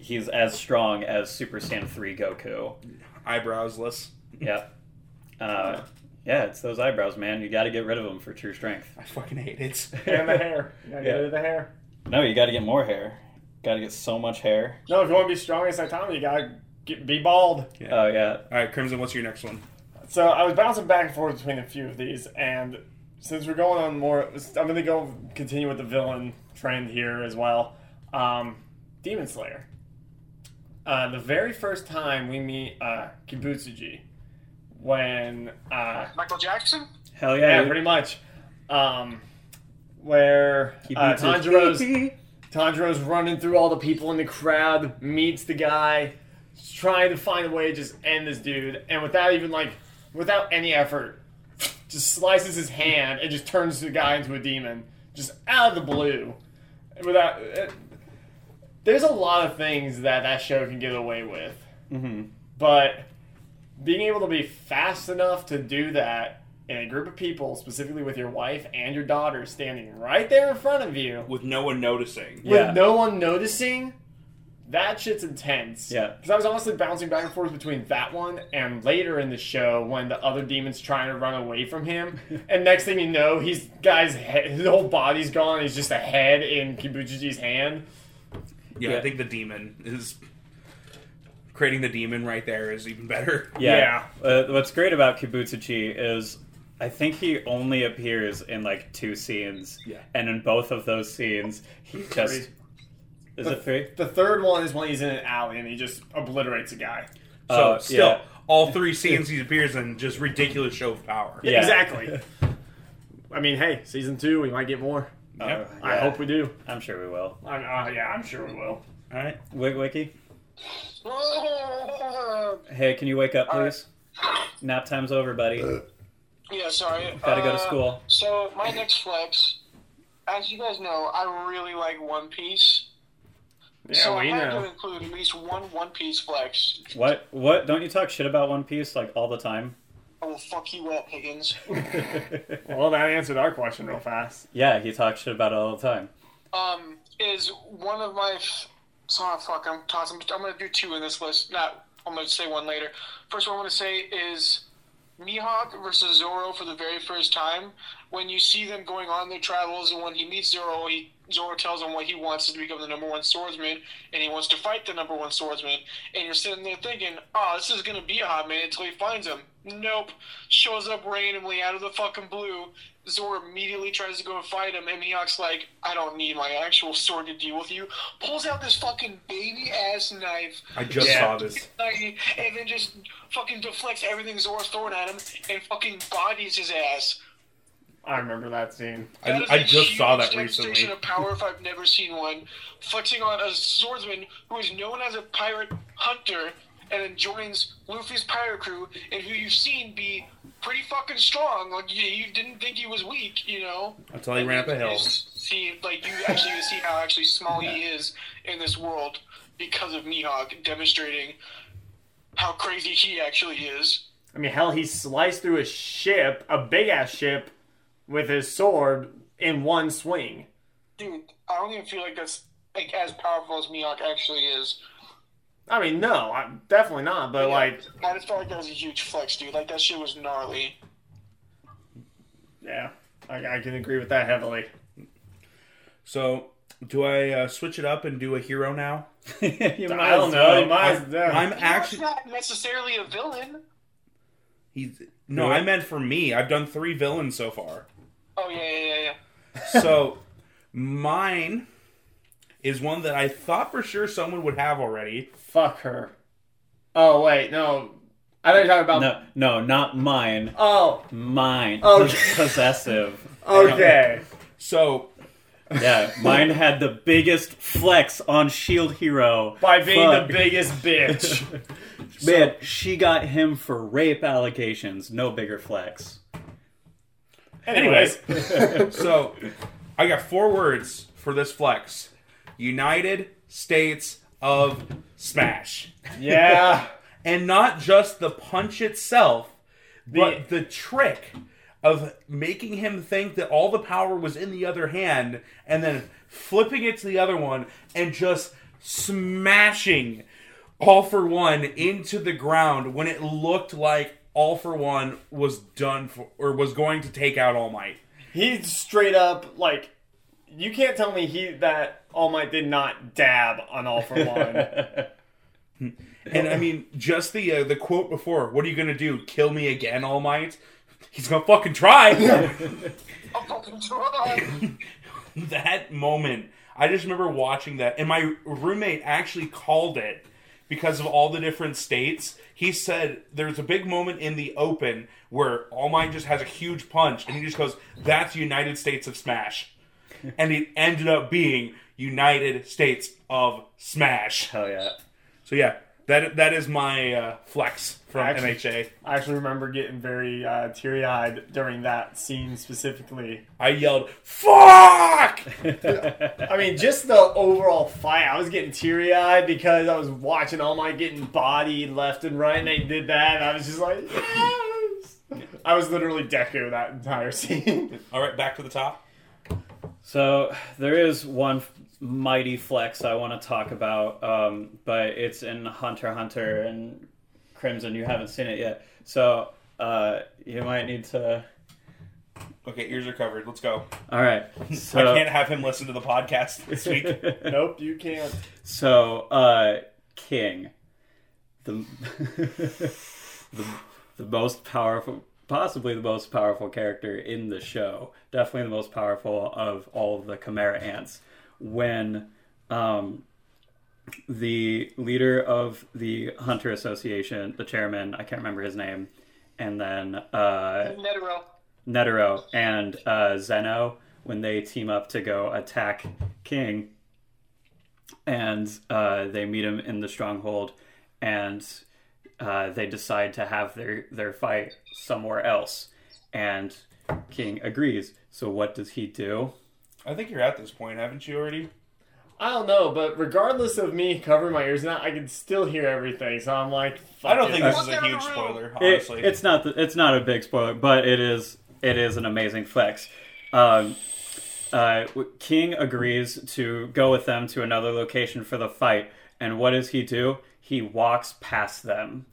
he's as strong as Super Saiyan 3 Goku. Eyebrowsless. Yeah, it's those eyebrows, man. You got to get rid of them for true strength. I fucking hate it. And the hair. You gotta get rid of the hair. No, you got to get more hair. Got to get so much hair. No, if you want to be strong as Saitama, you gotta be bald. Yeah. Oh, yeah. All right, Crimson, what's your next one? So I was bouncing back and forth between a few of these, and since we're going on more, I'm going to go continue with the villain trend here as well. Demon Slayer. The very first time we meet Kibutsuji, when Michael Jackson? Hell yeah. Yeah, pretty much. Where Tanjiro's running through all the people in the crowd, meets the guy, trying to find a way to just end this dude, and without any effort, just slices his hand and just turns the guy into a demon, just out of the blue. There's a lot of things that show can get away with, but being able to be fast enough to do that in a group of people, specifically with your wife and your daughter standing right there in front of you, with no one noticing. That shit's intense. Yeah. Because I was honestly bouncing back and forth between that one and later in the show when the other demon's trying to run away from him. And next thing you know, his whole body's gone. He's just a head in Kibuchiji's hand. Yeah, I think the demon is... creating the demon right there is even better. Yeah. What's great about Kibutsuji is I think he only appears in, 2 scenes. Yeah. And in both of those scenes, he just... Is it 3? The third one is when he's in an alley and he just obliterates a guy. All 3 scenes he appears in, just ridiculous show of power. Yeah. Exactly. I mean, hey, season 2, we might get more. Yep. I hope we do. I'm sure we will. I'm sure we will. All right. Wikwiki. Hey, can you wake up, please? Nap time's over, buddy. Yeah, sorry. Gotta go to school. So, my next flex, as you guys know, I really like One Piece. Yeah, so I had to include at least one Piece flex. What? What? Don't you talk shit about One Piece, like, all the time? I will fuck you up, Higgins. Well, that answered our question real fast. Yeah, he talks shit about it all the time. Is one of my... I'm going to do two in this list. I'm going to say one later. First one I'm going to say is Mihawk versus Zoro for the very first time. When you see them going on their travels, and when he meets Zoro, Zoro tells him what he wants is to become the number one swordsman, and he wants to fight the number one swordsman. And you're sitting there thinking, oh, this is going to be a hot minute until he finds him. Nope. Shows up randomly out of the fucking blue. Zoro immediately tries to go and fight him, and Mihawk's like, I don't need my actual sword to deal with you. Pulls out this fucking baby-ass knife. I just saw this. And then just fucking deflects everything Zoro's throwing at him and fucking bodies his ass. I remember that scene. I just saw that recently. Demonstration of power if I've never seen one. Flexing on a swordsman who is known as a pirate hunter and then joins Luffy's pirate crew and who you've seen be pretty fucking strong. Like, you didn't think he was weak, you know? Until he ran up a hill. See, like, you actually see how actually small he is in this world because of Mihawk demonstrating how crazy he actually is. I mean, hell, he sliced through a ship, a big-ass ship, with his sword in one swing. Dude, I don't even feel like that's like as powerful as Mihawk actually is. I mean, no, I'm definitely not, but yeah, like... I just felt like that was a huge flex, dude. Like, that shit was gnarly. Yeah, I can agree with that heavily. So, do I switch it up and do a hero now? I don't know. I'm actually... He's not necessarily a villain. No, I meant for me. I've done 3 villains so far. Oh, yeah. So, mine... is one that I thought for sure someone would have already. Fuck her. Oh, wait, no. I thought you were talking about... No, not mine. Oh. Mine. Oh. Possessive. Okay. So... yeah, mine had the biggest flex on Shield Hero. By being the biggest bitch. Man, she got him for rape allegations. No bigger flex. Anyways. So, I got 4 words for this flex. United States of Smash. Yeah. And not just the punch itself, but the trick of making him think that all the power was in the other hand and then flipping it to the other one and just smashing All For One into the ground when it looked like All For One was done for, or was going to take out All Might. He's straight up like... You can't tell me that All Might did not dab on All For One. And I mean, just the quote before, what are you going to do, kill me again, All Might? He's going to fucking try! I'll fucking try! That moment, I just remember watching that, and my roommate actually called it because of all the different states. He said there's a big moment in the open where All Might just has a huge punch, and he just goes, that's United States of Smash. And it ended up being United States of Smash. Hell yeah. So yeah, that is my flex from MHA. I actually remember getting very teary-eyed during that scene specifically. I yelled, fuck! I mean, just the overall fight. I was getting teary-eyed because I was watching All Might getting bodied left and right, and they did that, and I was just like, yes! I was literally Deku that entire scene. All right, back to the top. So, there is one mighty flex I want to talk about, but it's in Hunter x Hunter and Crimson. You haven't seen it yet. So, you might need to... Okay, ears are covered. Let's go. All right. So... I can't have him listen to the podcast this week. Nope, you can't. So, King. The most powerful... Possibly the most powerful character in the show. Definitely the most powerful of all of the Chimera Ants. When the leader of the Hunter Association, the chairman, I can't remember his name, and then... Netero and Zeno, when they team up to go attack King, and they meet him in the stronghold, and they decide to have their fight somewhere else. And King agrees. So what does he do? I think you're at this point, haven't you already? I don't know, but regardless of me covering my ears now, I can still hear everything. So I'm like, fuck, I don't think this is a huge spoiler, honestly. It's not a big spoiler, but it is an amazing flex. King agrees to go with them to another location for the fight. And what does he do? He walks past them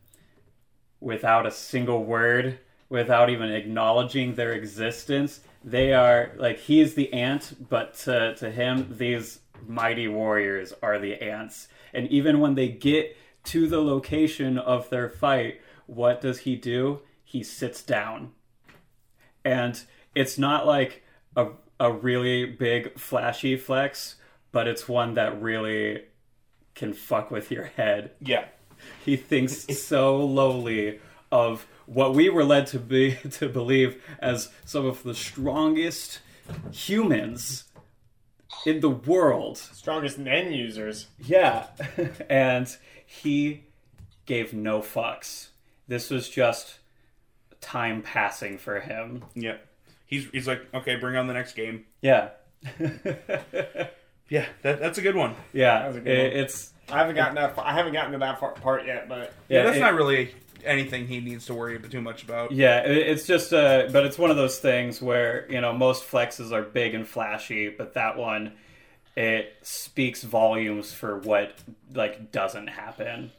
without a single word, without even acknowledging their existence. They are, like, he is the ant, but to him, these mighty warriors are the ants. And even when they get to the location of their fight, what does he do? He sits down. And it's not like a really big flashy flex, but it's one that really can fuck with your head. Yeah. He thinks so lowly of what we were led to believe as some of the strongest humans in the world. Strongest end users. Yeah. And he gave no fucks. This was just time passing for him. Yeah. He's like, okay, bring on the next game. Yeah. Yeah, that's a good one. Yeah, that was a good one. I haven't gotten to that part yet, but yeah, that's not really anything he needs to worry too much about. Yeah, it's just but it's one of those things where, you know, most flexes are big and flashy, but that one, it speaks volumes for what, like, doesn't happen.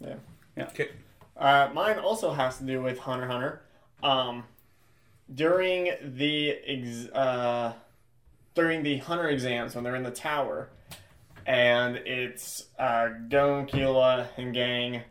Yeah. Yeah. Okay. Mine also has to do with Hunter x Hunter. During the Hunter exams, when they're in the tower, and it's Gon, Killua, and gang,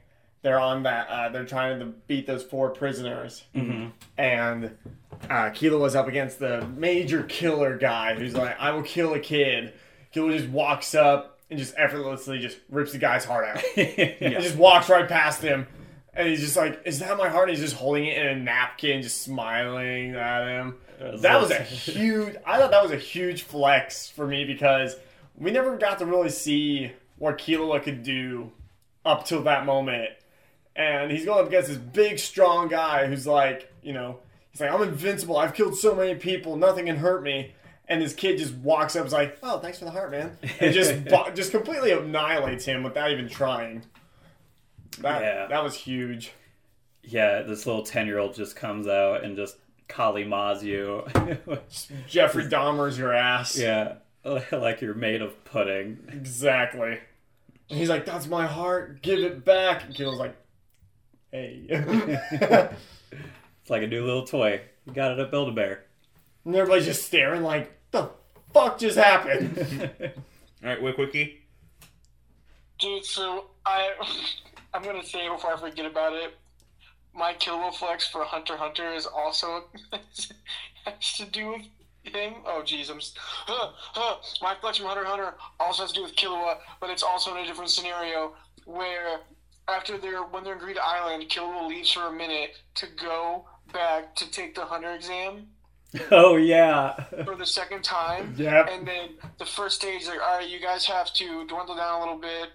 they're on that. They're trying to beat those four prisoners, mm-hmm. and Killua's up against the major killer guy, who's like, "I will kill a kid." Killua just walks up and just effortlessly just rips the guy's heart out. He just walks right past him. And he's just like, is that my heart? And he's just holding it in a napkin, just smiling at him. I thought that was a huge flex for me, because we never got to really see what Killua could do up till that moment. And he's going up against this big, strong guy who's like, you know, he's like, I'm invincible. I've killed so many people. Nothing can hurt me. And this kid just walks up and is like, oh, thanks for the heart, man. And just completely annihilates him without even trying. That was huge. Yeah, this little 10-year-old just comes out and just Kali Ma's you. Jeffrey Dahmer's your ass. Yeah, like you're made of pudding. Exactly. And he's like, that's my heart, give it back. And Kill's like, hey. It's like a new little toy. You got it at Build-A-Bear. And everybody's just staring like, the fuck just happened? All right, Wikwiki. Dude, so I'm going to say before I forget about it, my Killua flex for Hunter x Hunter is also has to do with him. Oh, jeez. My flex from Hunter x Hunter also has to do with Killua, but it's also in a different scenario where when they're in Greed Island, Killua leaves for a minute to go back to take the Hunter exam. Oh, yeah. For the second time. Yep. And then the first stage, like, all right, you guys have to dwindle down a little bit.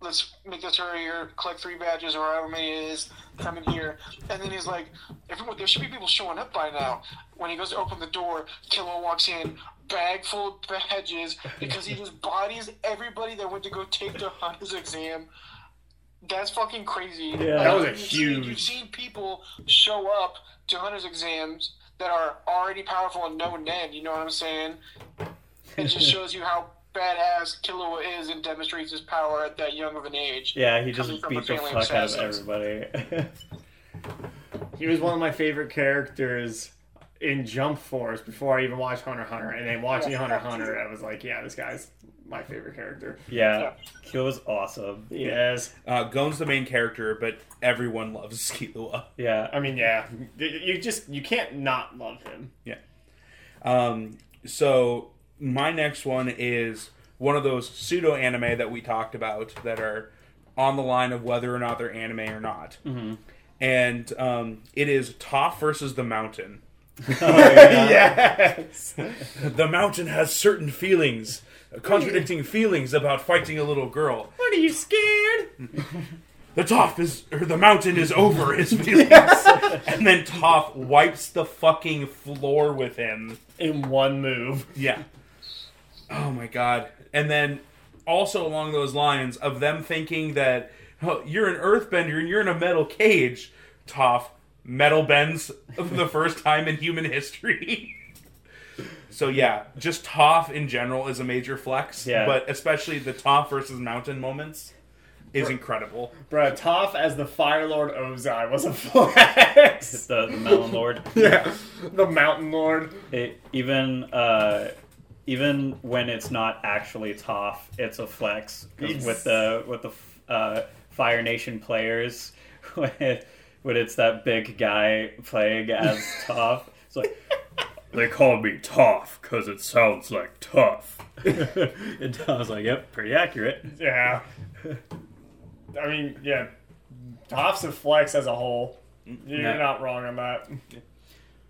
Let's make this earlier, collect 3 badges or however many it is, come in here. And then he's like, everyone, there should be people showing up by now. When he goes to open the door, Killua walks in, bag full of badges, because he just bodies everybody that went to go take the Hunter's exam. That's fucking crazy. Yeah, that was huge. You've seen people show up to Hunter's exams that are already powerful and known then, you know what I'm saying? It just shows you how badass Killua is and demonstrates his power at that young of an age. Yeah, he just beats the fuck out of everybody. He was one of my favorite characters in Jump Force before I even watched Hunter x Hunter. And then watching Hunter x Hunter, I was like, yeah, this guy's my favorite character. Yeah, Killua's awesome. Yes. Gon's the main character, but everyone loves Killua. Yeah, I mean, yeah. You can't not love him. Yeah. So my next one is one of those pseudo-anime that we talked about that are on the line of whether or not they're anime or not. Mm-hmm. And it is Toph versus the Mountain. Oh, yeah. Yes! The Mountain has certain feelings, contradicting feelings about fighting a little girl. What, are you scared? the Toph is, or the mountain is over his feelings. Yeah. And then Toph wipes the fucking floor with him. In one move. Yeah. Oh my god. And then, also along those lines of them thinking that, oh, you're an earthbender and you're in a metal cage, Toph metal bends for the first time in human history. So yeah, just Toph in general is a major flex, yeah. But especially the Toph versus mountain moments is incredible. Bro, Toph as the Fire Lord Ozai was a flex. It's the Mountain Lord. Yeah, the Mountain Lord. It, even when it's not actually Toph, it's a flex with the Fire Nation players. When it's that big guy playing as Toph, it's like. They call me Toph because it sounds like tough. And I was like, yep, pretty accurate. Yeah. I mean, yeah. Toph's a flex as a whole. You're not wrong on that.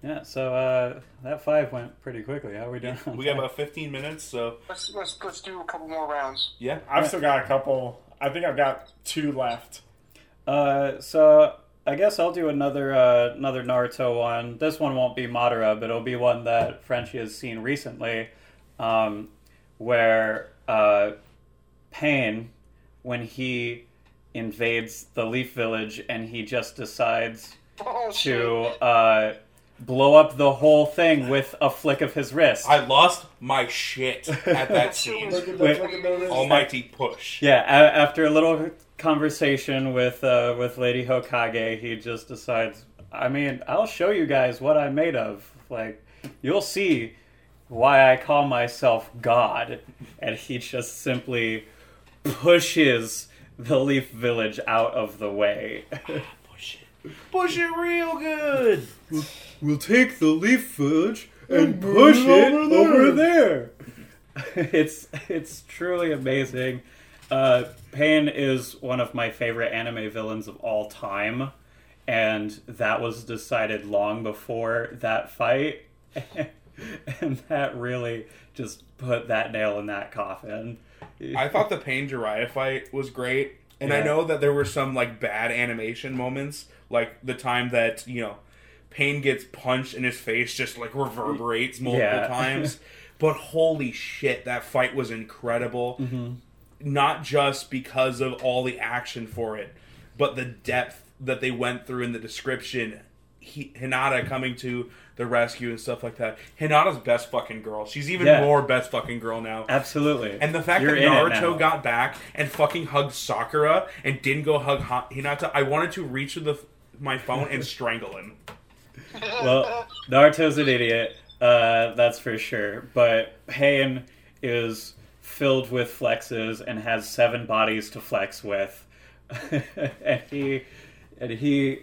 Yeah, so that 5 went pretty quickly. How are we doing? We got about 15 minutes, so... Let's do a couple more rounds. Yeah. I've still got a couple. I think I've got 2 left. So... I guess I'll do another Naruto one. This one won't be Madara, but it'll be one that Frenchie has seen recently, where Pain, when he invades the Leaf Village and he just decides to blow up the whole thing with a flick of his wrist. I lost my shit at that scene. With almighty push. Yeah, after a little... conversation with Lady Hokage, he just decides, I mean, I'll show you guys what I'm made of. Like, you'll see why I call myself God. And he just simply pushes the Leaf Village out of the way. Push it. Push it real good! We'll take the Leaf Village and push it over there. It's truly amazing. Pain is one of my favorite anime villains of all time, and that was decided long before that fight, and that really just put that nail in that coffin. I thought the Pain Jiraiya fight was great, and yeah. I know that there were some, like, bad animation moments, like the time that, you know, Pain gets punched and his face just, like, reverberates multiple times, but holy shit, that fight was incredible. Mm-hmm. Not just because of all the action for it, but the depth that they went through in the description. Hinata coming to the rescue and stuff like that. Hinata's best fucking girl. She's even more best fucking girl now. Absolutely. And the fact that Naruto got back and fucking hugged Sakura and didn't go hug Hinata, I wanted to reach with my phone and strangle him. Well, Naruto's an idiot. That's for sure. But Pain is... filled with flexes and has 7 bodies to flex with. and he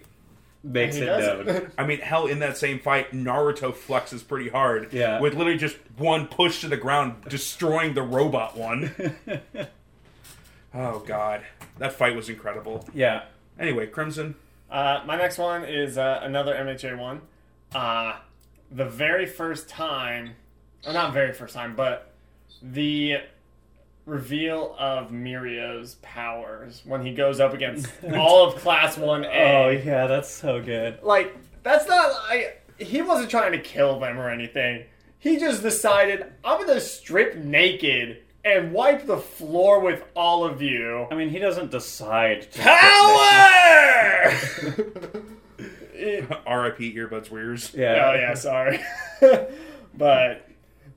makes it known. I mean, hell, in that same fight, Naruto flexes pretty hard. Yeah. With literally just one push to the ground, destroying the robot one. Oh, God. That fight was incredible. Yeah. Anyway, Crimson. My next one is another MHA one. The very first time... Or not very first time, but... the reveal of Mirio's powers when he goes up against all of Class 1A. Oh, yeah, that's so good. Like, that's not... he wasn't trying to kill them or anything. He just decided, I'm going to strip naked and wipe the floor with all of you. I mean, he doesn't decide to... Power! R.I.P. Earbuds Weirs. Yeah. Oh, yeah, sorry. But,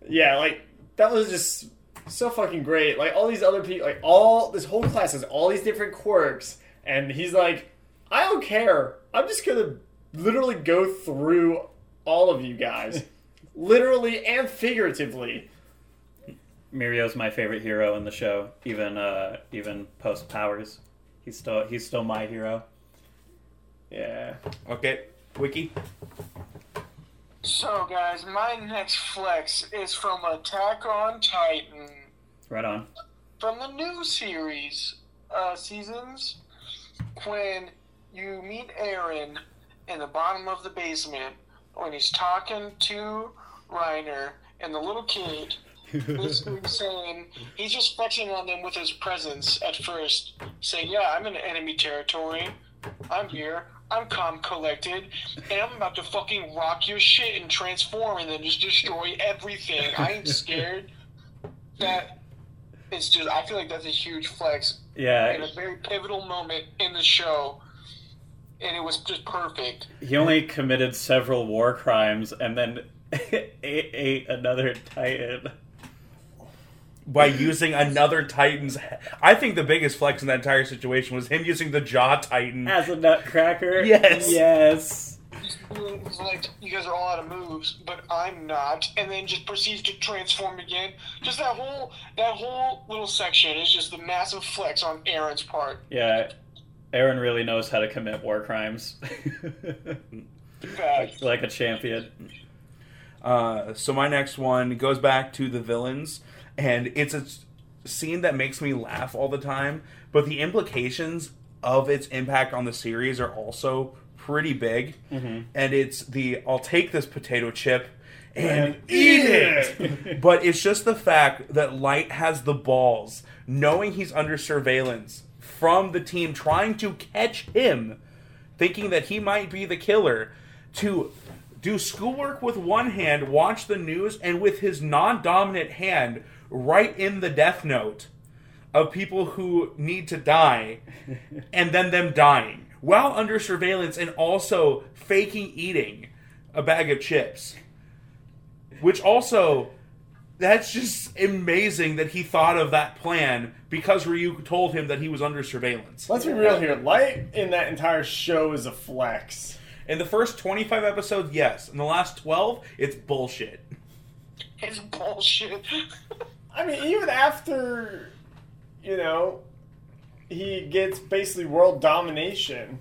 yeah, like... that was just so fucking great. Like, all these other people, like, all this whole class has all these different quirks, and he's like, I don't care. I'm just gonna literally go through all of you guys. Literally and figuratively. Mirio's my favorite hero in the show, even post powers. He's still my hero. Yeah. Okay, Wiki. So, guys, my next flex is from Attack on Titan. Right on. From the new series, seasons, when you meet Eren in the bottom of the basement, when he's talking to Reiner and the little kid, basically saying he's just flexing on them with his presence at first, saying, yeah, I'm in enemy territory, I'm here, I'm calm, collected, and I'm about to fucking rock your shit and transform and then just destroy everything. I ain't scared. That is just, I feel like that's a huge flex. Yeah. In a very pivotal moment in the show. And it was just perfect. He only committed several war crimes and then ate another Titan. By using another Titan's... I think the biggest flex in that entire situation was him using the Jaw Titan. As a nutcracker? Yes. Yes. He's like, you guys are all out of moves, but I'm not. And then just proceeds to transform again. Just that whole little section is just the massive flex on Aaron's part. Yeah. Aaron really knows how to commit war crimes. like a champion. So my next one goes back to the villains, and it's a scene that makes me laugh all the time, but the implications of its impact on the series are also pretty big. Mm-hmm. And it's the, I'll take this potato chip and eat it! But it's just the fact that Light has the balls, knowing he's under surveillance, from the team trying to catch him, thinking that he might be the killer, to do schoolwork with one hand, watch the news, and with his non-dominant hand, write in the death note of people who need to die, and then them dying, while under surveillance and also faking eating a bag of chips. Which also... That's just amazing that he thought of that plan because Ryu told him that he was under surveillance. Let's be real here. Light in that entire show is a flex. In the first 25 episodes, yes. In the last 12, it's bullshit. It's bullshit. I mean, even after, you know, he gets basically world domination.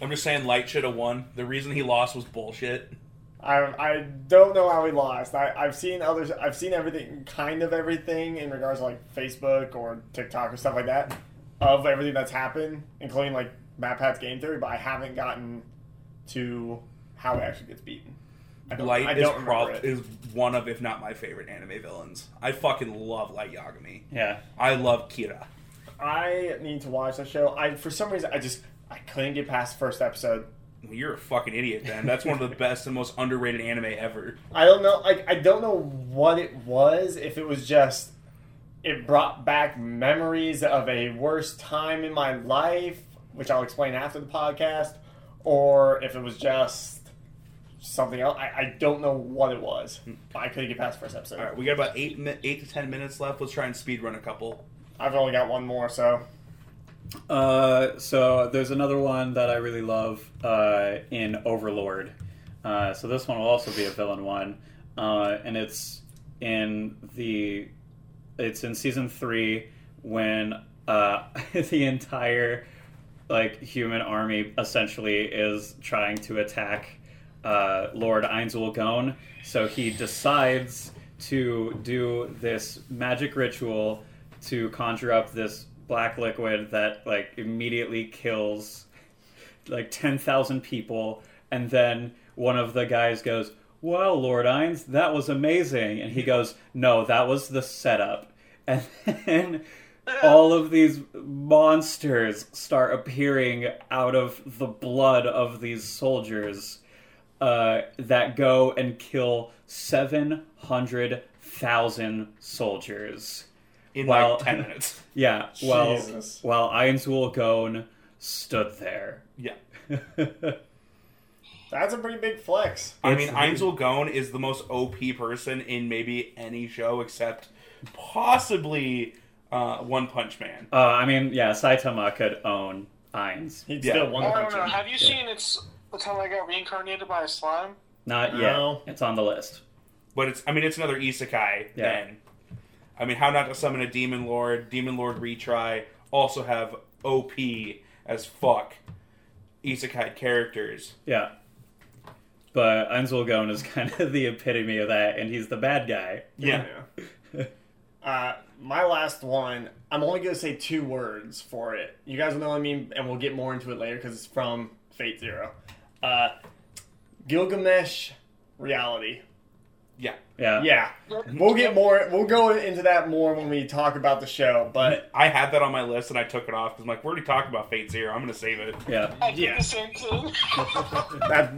I'm just saying Light should have won. The reason he lost was bullshit. I don't know how he lost. I've seen everything, kind of everything in regards to like Facebook or TikTok or stuff like that, of everything that's happened, including like MatPat's game theory, but I haven't gotten to how he actually gets beaten. Light is one of, if not my favorite anime villains. I fucking love Light Yagami. Yeah. I love Kira. I need to watch that show. For some reason I couldn't get past the first episode. Well, you're a fucking idiot, then. That's one of the best and most underrated anime ever. I don't know. I don't know what it was. If it was just it brought back memories of a worst time in my life, which I'll explain after the podcast, or if it was just something else. I don't know what it was. But I couldn't get past the first episode. All right, we got about eight to 10 minutes left. Let's try and speed run a couple. I've only got one more, so. So there's another one that I really love in Overlord. So this one will also be a villain one, and it's in season 3 when the entire like human army essentially is trying to attack Lord Einzul Gon. So he decides to do this magic ritual to conjure up this black liquid that like immediately kills like 10,000 people, and then one of the guys goes, "Well, Lord Einz, that was amazing," and he goes, "No, that was the setup," and then all of these monsters start appearing out of the blood of these soldiers that go and kill 700,000 soldiers. In 10 minutes. Yeah, while Einzul Gon stood there. Yeah. That's a pretty big flex. Einzul Gon is the most OP person in maybe any show except possibly One Punch Man. Saitama could own Einz. He'd still One Punch Man. Have you seen it's how I got reincarnated by a slime? Not yet. No. It's on the list. But it's another isekai then. I mean, how not to summon a Demon Lord retry, also have OP as fuck isekai characters. Yeah. But Einzul Gon is kind of the epitome of that, and he's the bad guy. Yeah. My last one, I'm only going to say 2 words for it. You guys know what I mean, and we'll get more into it later because it's from Fate Zero. Gilgamesh Reality. Yeah. We'll get more. We'll go into that more when we talk about the show. But I had that on my list and I took it off because I'm like, we're already talking about Fate Zero. I'm gonna save it. Yeah. I did the same thing.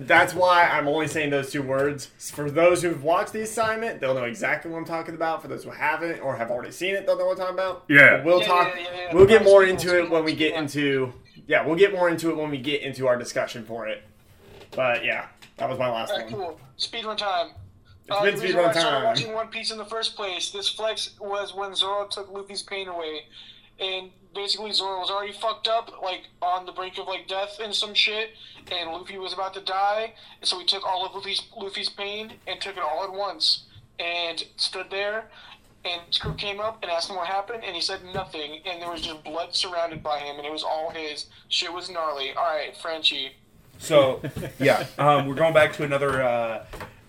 That's why I'm only saying those two words. For those who've watched the assignment, they'll know exactly what I'm talking about. For those who haven't or have already seen it, they'll know what I'm talking about. Yeah. But we'll talk. We'll get more into it when we get into. Yeah, we'll get more into it when we get into our discussion for it. But yeah, that was my last one. Cool. Speedrun time. The reason why I started watching One Piece in the first place, this flex was when Zoro took Luffy's pain away, and basically Zoro was already fucked up, like on the brink of like death and some shit, and Luffy was about to die, and so he took all of Luffy's pain and took it all at once, and stood there, and Screw came up and asked him what happened, and he said nothing, and there was just blood surrounded by him, and it was all his. Shit was gnarly. All right, Frenchie. So yeah, we're going back to another.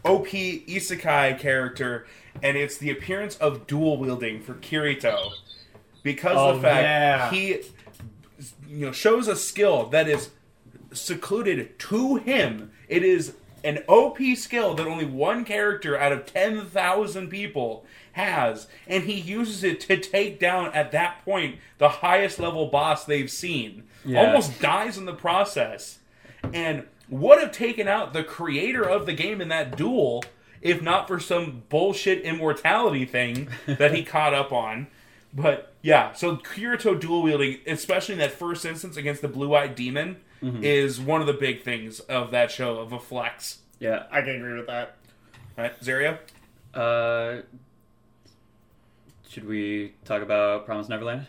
OP isekai character, and it's the appearance of dual wielding for Kirito because of the fact he shows a skill that is secluded to him. It is an OP skill that only one character out of 10,000 people has, and he uses it to take down, at that point, the highest level boss they've seen. Yeah. Almost dies in the process. And would have taken out the creator of the game in that duel if not for some bullshit immortality thing that he caught up on. But yeah, so Kirito dual wielding, especially in that first instance against the blue-eyed demon, is one of the big things of that show, of a flex. Yeah, I can agree with that. All right, Zario? Should we talk about Promised Neverland?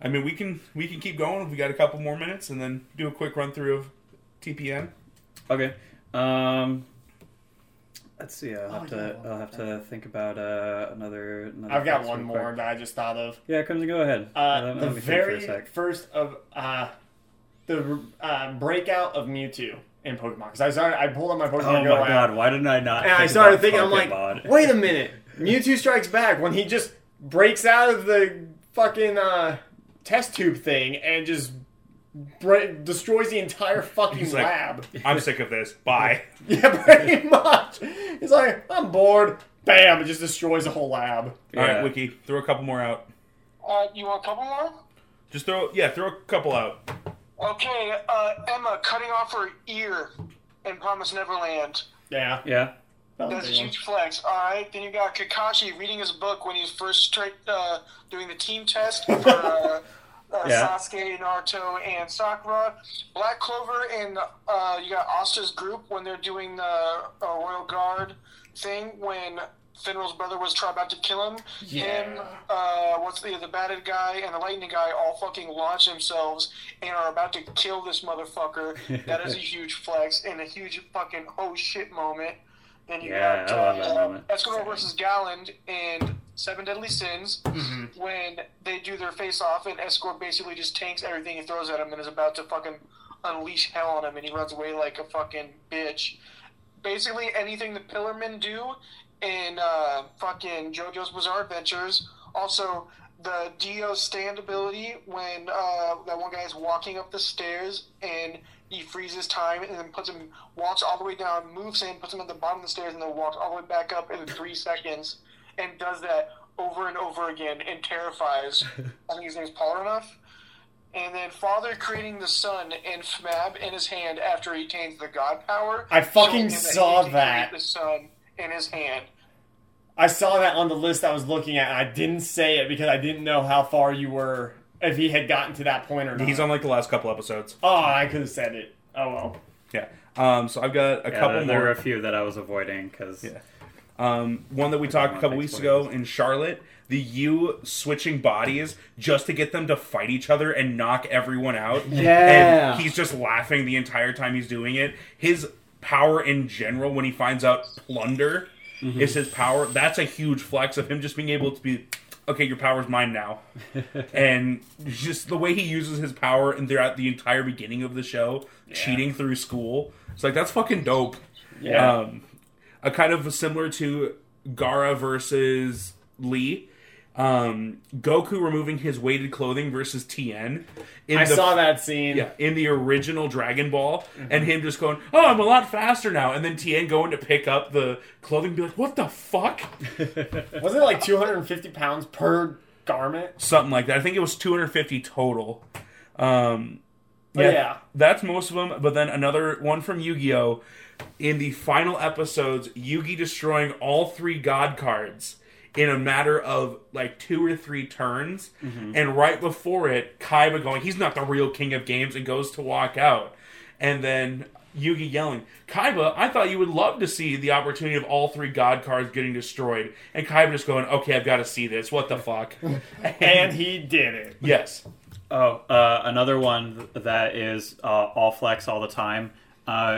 I mean, we can keep going if we got a couple more minutes and then do a quick run-through of TPN. Okay. Let's see. I'll have to think about another. I've got one more that I just thought of. Yeah, Crimson, go ahead. The very first of the breakout of Mewtwo in Pokemon. Because I pulled up my Pokemon. Oh my god! Why didn't I not? And I started thinking. I'm like, wait a minute. Mewtwo Strikes Back when he just breaks out of the fucking test tube thing and just. Destroys the entire fucking lab. I'm sick of this. Bye. Yeah, pretty much. He's like, I'm bored. Bam! It just destroys the whole lab. Yeah. All right, Wiki, throw a couple more out. You want a couple more? Just throw a couple out. Okay, Emma cutting off her ear in Promised Neverland. Yeah. That's a huge flex. All right, then you got Kakashi reading his book when he's first doing the team test for. Sasuke, Naruto, and Sakura. Black Clover, and you got Asta's group when they're doing the Royal Guard thing when Fenrir's brother was about to kill him. Yeah. Him, what's the batted guy and the lightning guy all fucking launch themselves and are about to kill this motherfucker. That is a huge flex and a huge fucking oh shit moment. And you got I love that moment. Escobar versus Galland and Seven Deadly Sins when they do their face-off and Escort basically just tanks everything he throws at him and is about to fucking unleash hell on him and he runs away like a fucking bitch. Basically anything the Pillarmen do in fucking JoJo's Bizarre Adventures. Also, the Dio stand ability when that one guy is walking up the stairs and he freezes time and then walks all the way down, moves in, puts him at the bottom of the stairs and then walks all the way back up in 3 seconds. And does that over and over again and terrifies. I think his name's Paul enough. And then Father creating the sun and FMAB in his hand after he attains the god power. I fucking saw that. The sun in his hand. I saw that on the list I was looking at. And I didn't say it because I didn't know how far you were, if he had gotten to that point or not. He's on like the last couple episodes. Oh, I could have said it. Oh well. Yeah. So I've got a couple more. There were a few that I was avoiding because. Yeah. One that we talked a couple weeks ago in Charlotte, the Yu switching bodies just to get them to fight each other and knock everyone out. Yeah. And he's just laughing the entire time he's doing it. His power in general, when he finds out plunder is his power, that's a huge flex of him just being able to be, okay, your power's mine now. And just the way he uses his power and throughout the entire beginning of the show, cheating through school. It's like, that's fucking dope. Yeah. Kind of similar to Gaara versus Lee. Goku removing his weighted clothing versus Tien. I saw that scene. Yeah, in the original Dragon Ball. Mm-hmm. And him just going, oh, I'm a lot faster now. And then Tien going to pick up the clothing and be like, what the fuck? Wasn't it like 250 pounds per garment? Something like that. I think it was 250 total. Yeah. That's most of them. But then another one from Yu-Gi-Oh! In the final episodes, Yugi destroying all three God cards in a matter of like 2 or 3 turns. Mm-hmm. And right before it, Kaiba going, he's not the real king of games, and goes to walk out. And then Yugi yelling, Kaiba, I thought you would love to see the opportunity of all 3 God cards getting destroyed. And Kaiba just going, okay, I've got to see this. What the fuck? And he did it. Yes. Oh, another one that is all flex all the time,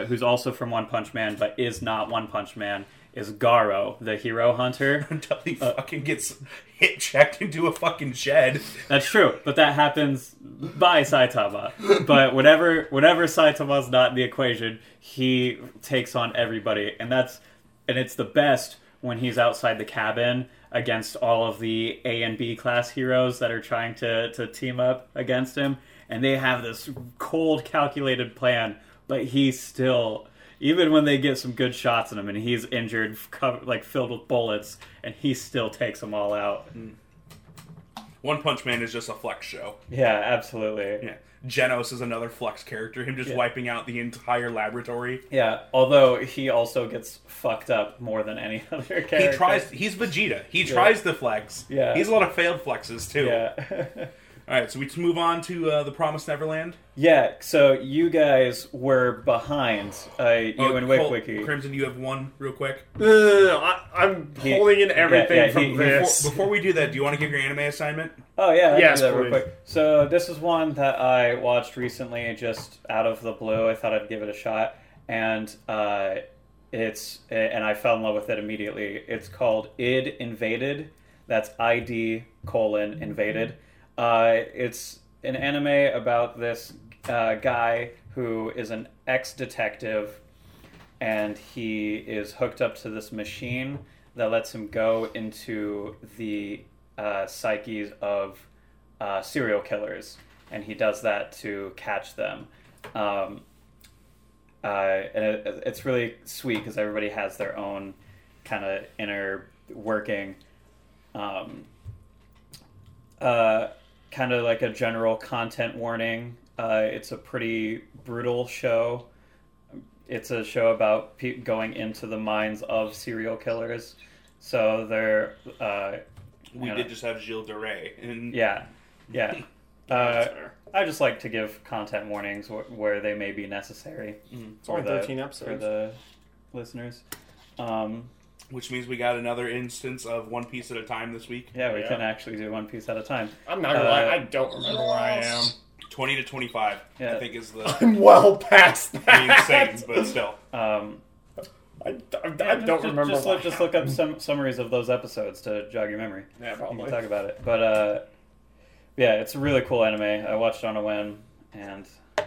who's also from One Punch Man, but is not One Punch Man, is Gaara, the hero hunter. Until he fucking gets hit checked into a fucking shed. That's true, but that happens by Saitama. But whenever Saitama's not in the equation, he takes on everybody. And it's the best when he's outside the cabin against all of the A and B class heroes that are trying to team up against him. And they have this cold, calculated plan, but he still... Even when they get some good shots in him and he's injured, like filled with bullets, and he still takes them all out. One Punch Man is just a flex show. Yeah, absolutely. Yeah. Genos is another flex character, him just wiping out the entire laboratory. Yeah, although he also gets fucked up more than any other character. He's Vegeta. He tries to flex. Yeah. He's a lot of failed flexes, too. Yeah. All right, so we just move on to the Promised Neverland. Yeah, so you guys were behind and Wikwiki. Crimson, you have one real quick. I'm pulling in everything from this. Before we do that, do you want to give your anime assignment? Oh, yeah, yes, do that real quick. So this is one that I watched recently just out of the blue. I thought I'd give it a shot, and I fell in love with it immediately. It's called ID Invaded. That's ID:Invaded. It's an anime about this guy who is an ex-detective, and he is hooked up to this machine that lets him go into the psyches of serial killers, and he does that to catch them. And it's really sweet because everybody has their own kind of inner working. Kind of like a general content warning. It's a pretty brutal show. It's a show about going into the minds of serial killers. So they're... We just have Gilles de Rais. And... Yeah. I just like to give content warnings where they may be necessary. Mm-hmm. It's only 13 episodes. For the listeners. Which means we got another instance of One Piece at a time this week. Yeah, we can actually do One Piece at a time. I'm not going to lie. I don't remember where I am. 20 to 25, I think is the... I'm well past that. Insane, but still. I don't remember. Just look up some summaries of those episodes to jog your memory. Yeah, probably. You can talk about it. But, it's a really cool anime. I watched it on a whim, and I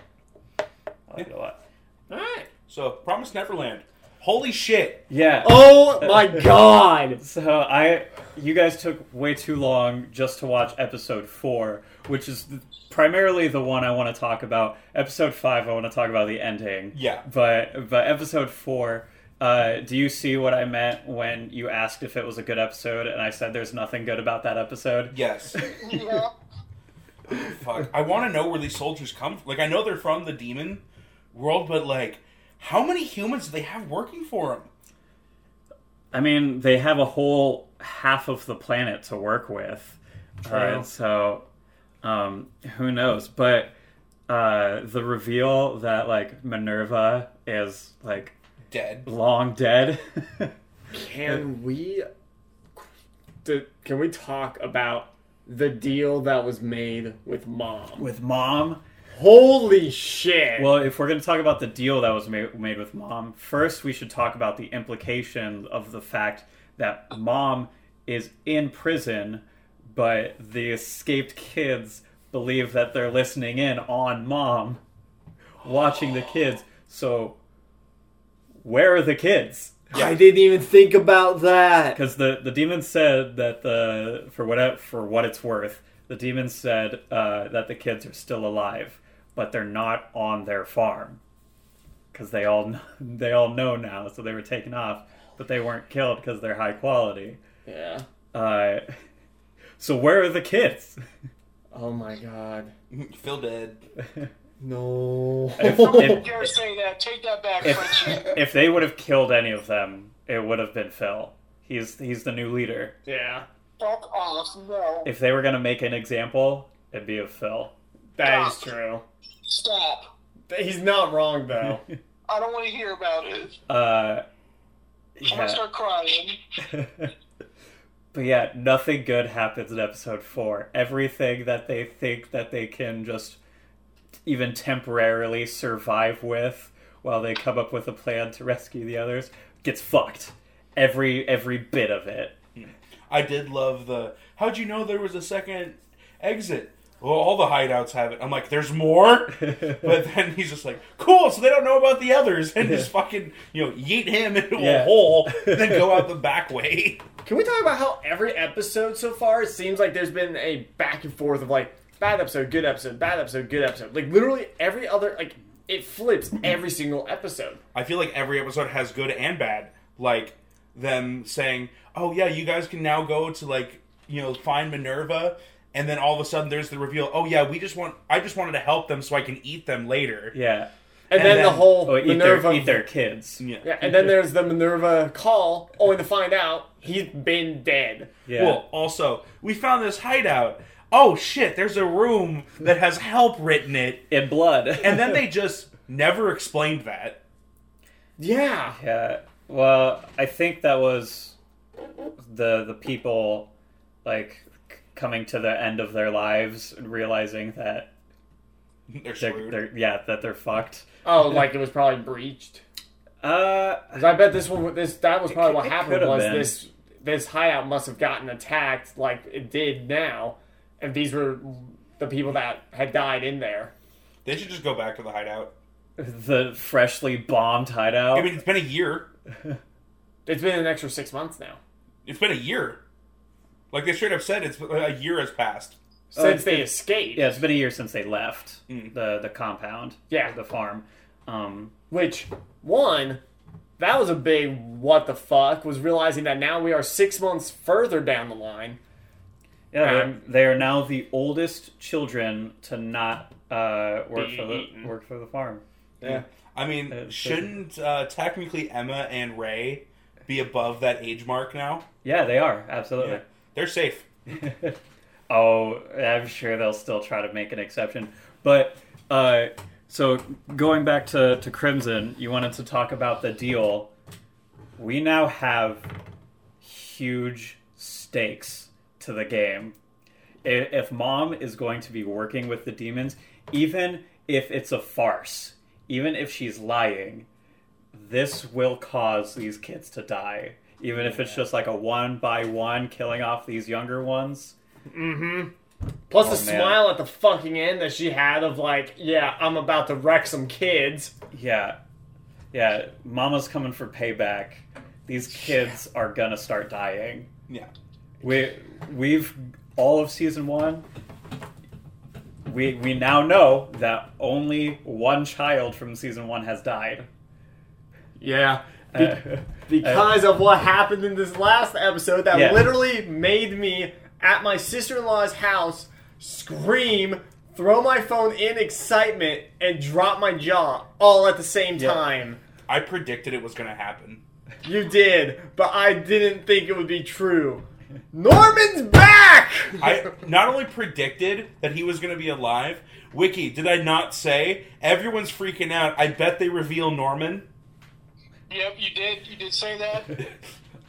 like it a lot. All right. So, Promised Neverland. Holy shit. Yeah. Oh my god. So you guys took way too long just to watch episode 4, which is primarily the one I want to talk about. Episode 5, I want to talk about the ending. Yeah. But episode 4, do you see what I meant when you asked if it was a good episode and I said there's nothing good about that episode? Yes. Yeah. Oh, fuck. I want to know where these soldiers come from. Like, I know they're from the demon world, but like... How many humans do they have working for them? I mean, they have a whole half of the planet to work with. So, who knows? But the reveal that, like, Minerva is, like... Dead. Long dead. Can we talk about the deal that was made with Mom? With Mom? Holy shit! Well, if we're going to talk about the deal that was made with Mom, first we should talk about the implication of the fact that Mom is in prison, but the escaped kids believe that they're listening in on Mom, watching the kids. So, where are the kids? Yeah. I didn't even think about that. Because the demon said that for what it's worth, the demon said that the kids are still alive, but they're not on their farm. Because they all know now, so they were taken off, but they weren't killed because they're high quality. Yeah. So where are the kids? Oh my god. Feel dead. No. Don't dare say that. Take that back, Frenchie. If they would have killed any of them, it would have been Phil. He's the new leader. Yeah. Fuck off, no. If they were gonna make an example, it'd be of Phil. That is true. Stop. He's not wrong though. I don't want to hear about it. Yeah. I'm gonna start crying. But yeah, nothing good happens in episode 4. Everything that they think that they can just even temporarily survive with while they come up with a plan to rescue the others gets fucked. Every bit of it. I did love the, how'd you know there was a second exit? Well, all the hideouts have it. I'm like, there's more? But then he's just like, cool, so they don't know about the others. And just fucking, yeet him into a hole and then go out the back way. Can we talk about how every episode so far, it seems like there's been a back and forth of like, bad episode, good episode, bad episode, good episode. Like, literally every other, like, it flips every single episode. I feel like every episode has good and bad. Like, them saying, oh yeah, you guys can now go to, like, find Minerva. And then all of a sudden there's the reveal, oh yeah, I just wanted to help them so I can eat them later. Yeah. And then the whole Minerva... Eat their kids. Yeah. And then there's the Minerva call, only to find out he's been dead. Yeah. Well, also, we found this hideout. Oh shit, there's a room that has help written in blood. And then they just never explained that. Yeah. Yeah. Well, I think that was the people, like... coming to the end of their lives and realizing that that they're fucked. Oh, like it was probably breached. I bet that was probably what happened was been. This hideout must have gotten attacked like it did now, and these were the people that had died in there. They should just go back to the hideout. The freshly bombed hideout. I mean, it's been a year. It's been an extra 6 months now. It's been a year. Like, they straight up said it's a year has passed. Since they escaped. Yeah, it's been a year since they left the compound. Yeah. The farm. Which, one, that was a big what the fuck, was realizing that now we are 6 months further down the line. Yeah, they are now the oldest children to not work for the farm. Yeah. I mean, shouldn't technically Emma and Ray be above that age mark now? Yeah, they are. Absolutely. Yeah. They're safe. Oh, I'm sure they'll still try to make an exception. But, so going back to Crimson, you wanted to talk about the deal. We now have huge stakes to the game. If Mom is going to be working with the demons, even if it's a farce, even if she's lying, this will cause these kids to die. Even if it's just like a one-by-one killing off these younger ones. Mm-hmm. Plus the smile at the fucking end that she had of like, yeah, I'm about to wreck some kids. Yeah. Yeah, Mama's coming for payback. These kids are gonna start dying. Yeah. We've all of season 1, we now know that only one child from season 1 has died. Yeah. Because of what happened in this last episode that literally made me, at my sister-in-law's house, scream, throw my phone in excitement, and drop my jaw all at the same time. I predicted it was going to happen. You did, but I didn't think it would be true. Norman's back! I not only predicted that he was going to be alive, Wiki, did I not say, everyone's freaking out, I bet they reveal Norman? Yep, you did. You did say that.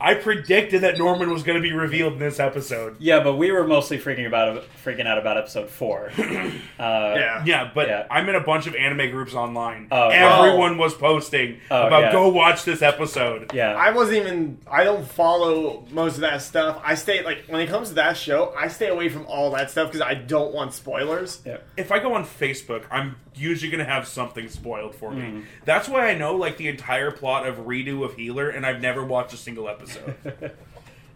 I predicted that Norman was going to be revealed in this episode. Yeah, but we were mostly freaking out about episode 4. Yeah, but I'm in a bunch of anime groups online. Everyone was posting about go watch this episode. Yeah, I don't follow most of that stuff. I stay when it comes to that show, I stay away from all that stuff because I don't want spoilers. Yeah. If I go on Facebook, I'm usually going to have something spoiled for me. Mm. That's why I know, like, the entire plot of Redo of Healer, and I've never watched a single episode.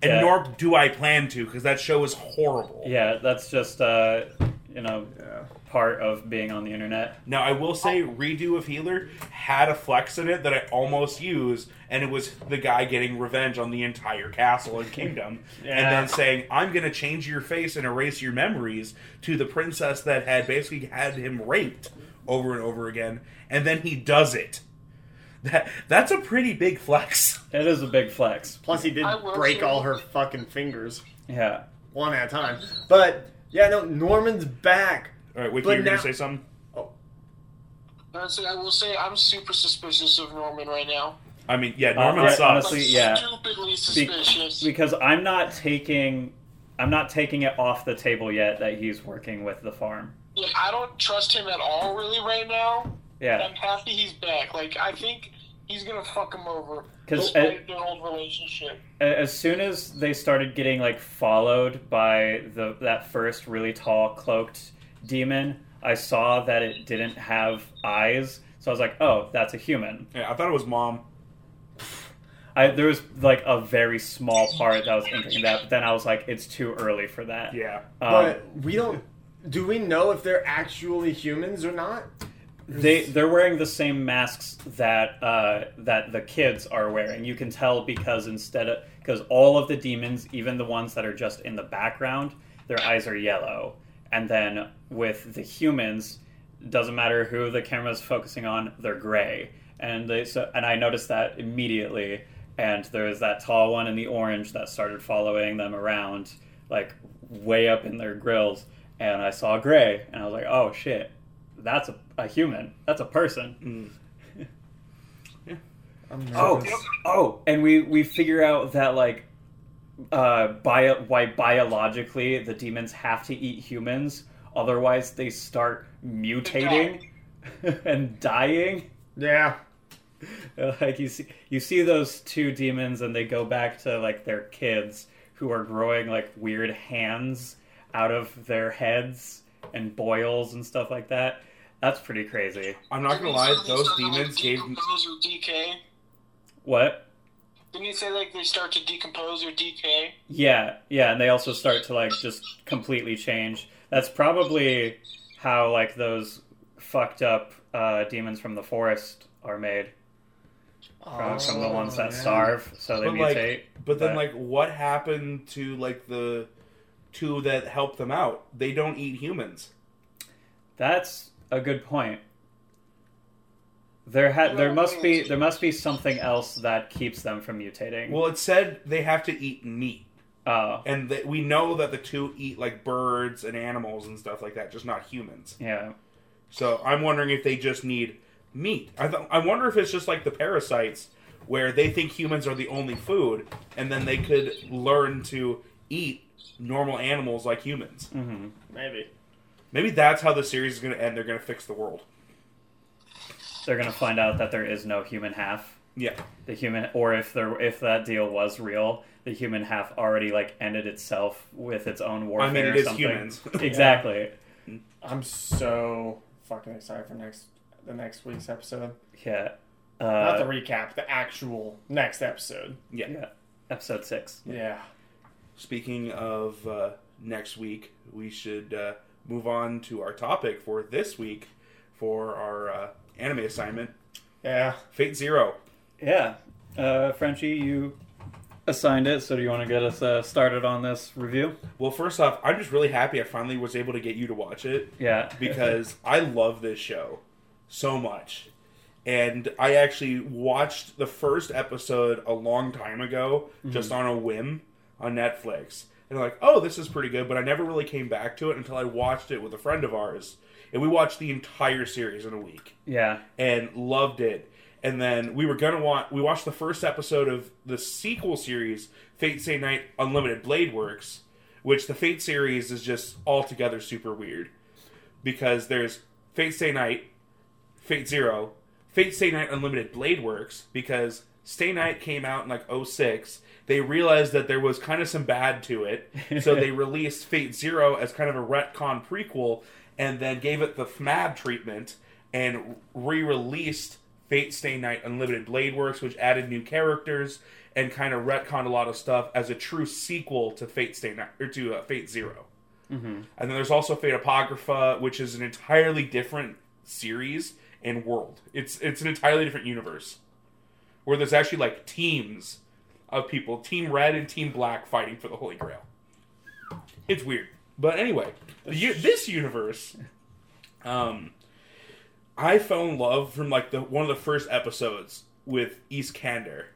And nor do I plan to, because that show is horrible. Yeah, that's just, part of being on the internet. Now, I will say Redo of Healer had a flex in it that I almost used, and it was the guy getting revenge on the entire castle and kingdom, and then saying, I'm going to change your face and erase your memories to the princess that had basically had him raped over and over again, and then he does it. That's a pretty big flex. It is a big flex. Plus, he did break all her fucking fingers. Yeah. One at a time. But, yeah, no, Norman's back. All right, Wiki, you're going to say something? Oh. I will say I'm super suspicious of Norman right now. I mean, yeah, Norman sucks. Honestly, yeah. Stupidly suspicious. Because I'm not taking it off the table yet that he's working with the farm. Yeah, I don't trust him at all really right now. Yeah. I'm happy he's back. Like, I think he's going to fuck him over. Because their old relationship. As soon as they started getting, like, followed by that first really tall, cloaked demon, I saw that it didn't have eyes. So I was like, oh, that's a human. Yeah, I thought it was Mom. There was, like, a very small part that was thinking that. But then I was like, it's too early for that. Yeah. But we don't... Do we know if they're actually humans or not? They're wearing the same masks that the kids are wearing. You can tell because all of the demons, even the ones that are just in the background, their eyes are yellow. And then with the humans, doesn't matter who the camera's focusing on, they're gray. And I noticed that immediately. And there was that tall one in the orange that started following them around, like way up in their grills. And I saw gray, and I was like, oh shit. That's a human. That's a person. Mm. Yeah. And we figure out that, like, why biologically the demons have to eat humans, otherwise they start mutating and dying. Yeah. Like, you see those two demons, and they go back to, like, their kids who are growing, like, weird hands out of their heads and boils and stuff like that. That's pretty crazy. I'm not gonna lie, those demons gave me... What? Didn't you say, like, they start to decompose or decay? Yeah, and they also start to, like, just completely change. That's probably how, like, those fucked up demons from the forest are made. From the ones that starve, so they mutate. But then, like, what happened to, like, the two that help them out? They don't eat humans. That's a good point. There must be something else that keeps them from mutating. Well, it said they have to eat meat. Oh. And we know that the two eat, like, birds and animals and stuff like that, just not humans. Yeah. So I'm wondering if they just need meat. I wonder if it's just like the parasites, where they think humans are the only food, and then they could learn to eat normal animals like humans. Mm-hmm. Maybe that's how the series is going to end. They're going to fix the world. They're going to find out that there is no human half. Yeah. The human, or if that deal was real, the human half already, like, ended itself with its own warfare. I mean, it is something. Humans. Exactly. Yeah. I'm so fucking excited for the next week's episode. Yeah. Not the recap, the actual next episode. Yeah. Episode 6. Yeah. Speaking of next week, we should move on to our topic for this week for our anime assignment. Yeah. Fate Zero. Yeah. Frenchie, you assigned it, so do you want to get us started on this review? Well, first off, I'm just really happy I finally was able to get you to watch it. Yeah. Because I love this show so much. And I actually watched the first episode a long time ago, just on a whim, on Netflix, and I'm like, oh, this is pretty good, but I never really came back to it until I watched it with a friend of ours, and we watched the entire series in a week. Yeah. And loved it. And then we watched the first episode of the sequel series, Fate Stay Night Unlimited Blade Works, which the Fate series is just altogether super weird, because there's Fate Stay Night, Fate Zero, Fate Stay Night Unlimited Blade Works, because Stay Night came out in, like, 2006. They realized that there was kind of some bad to it, so they released Fate Zero as kind of a retcon prequel, and then gave it the FMAB treatment, and re-released Fate Stay Night Unlimited Blade Works, which added new characters and kind of retconned a lot of stuff as a true sequel to Fate Stay Night or to Fate Zero. Mm-hmm. And then there's also Fate Apocrypha, which is an entirely different series and world. It's an entirely different universe where there's actually like teams of people, Team Red and Team Black, fighting for the Holy Grail. It's weird, but anyway, this universe, I fell in love from like one of the first episodes with Iskander,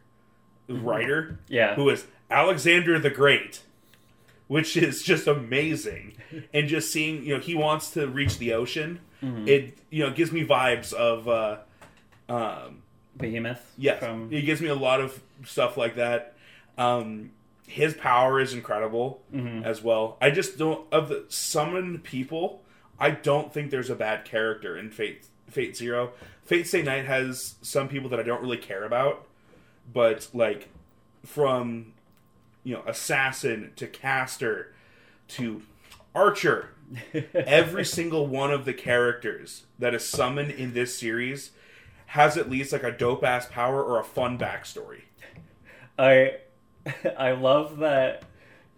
the writer, who is Alexander the Great, which is just amazing, and just seeing he wants to reach the ocean. Mm-hmm. It gives me vibes of Behemoth. Yes, it gives me a lot of stuff like that. His power is incredible as well. I just don't of the summoned people. I don't think there's a bad character in Fate Zero. Fate Stay Night has some people that I don't really care about, but like from assassin to caster to archer, every single one of the characters that is summoned in this series has at least like a dope ass power or a fun backstory. I love that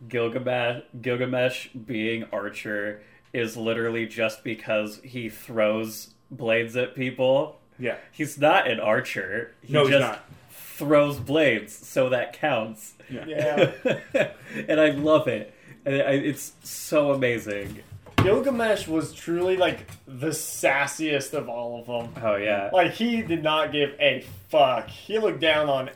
Gilgamesh being Archer is literally just because he throws blades at people. Yeah. He's not an archer. He's not. Throws blades, so that counts. Yeah. And I love it. And it's so amazing. Gilgamesh was truly, like, the sassiest of all of them. Oh, yeah. Like, he did not give a fuck. He looked down on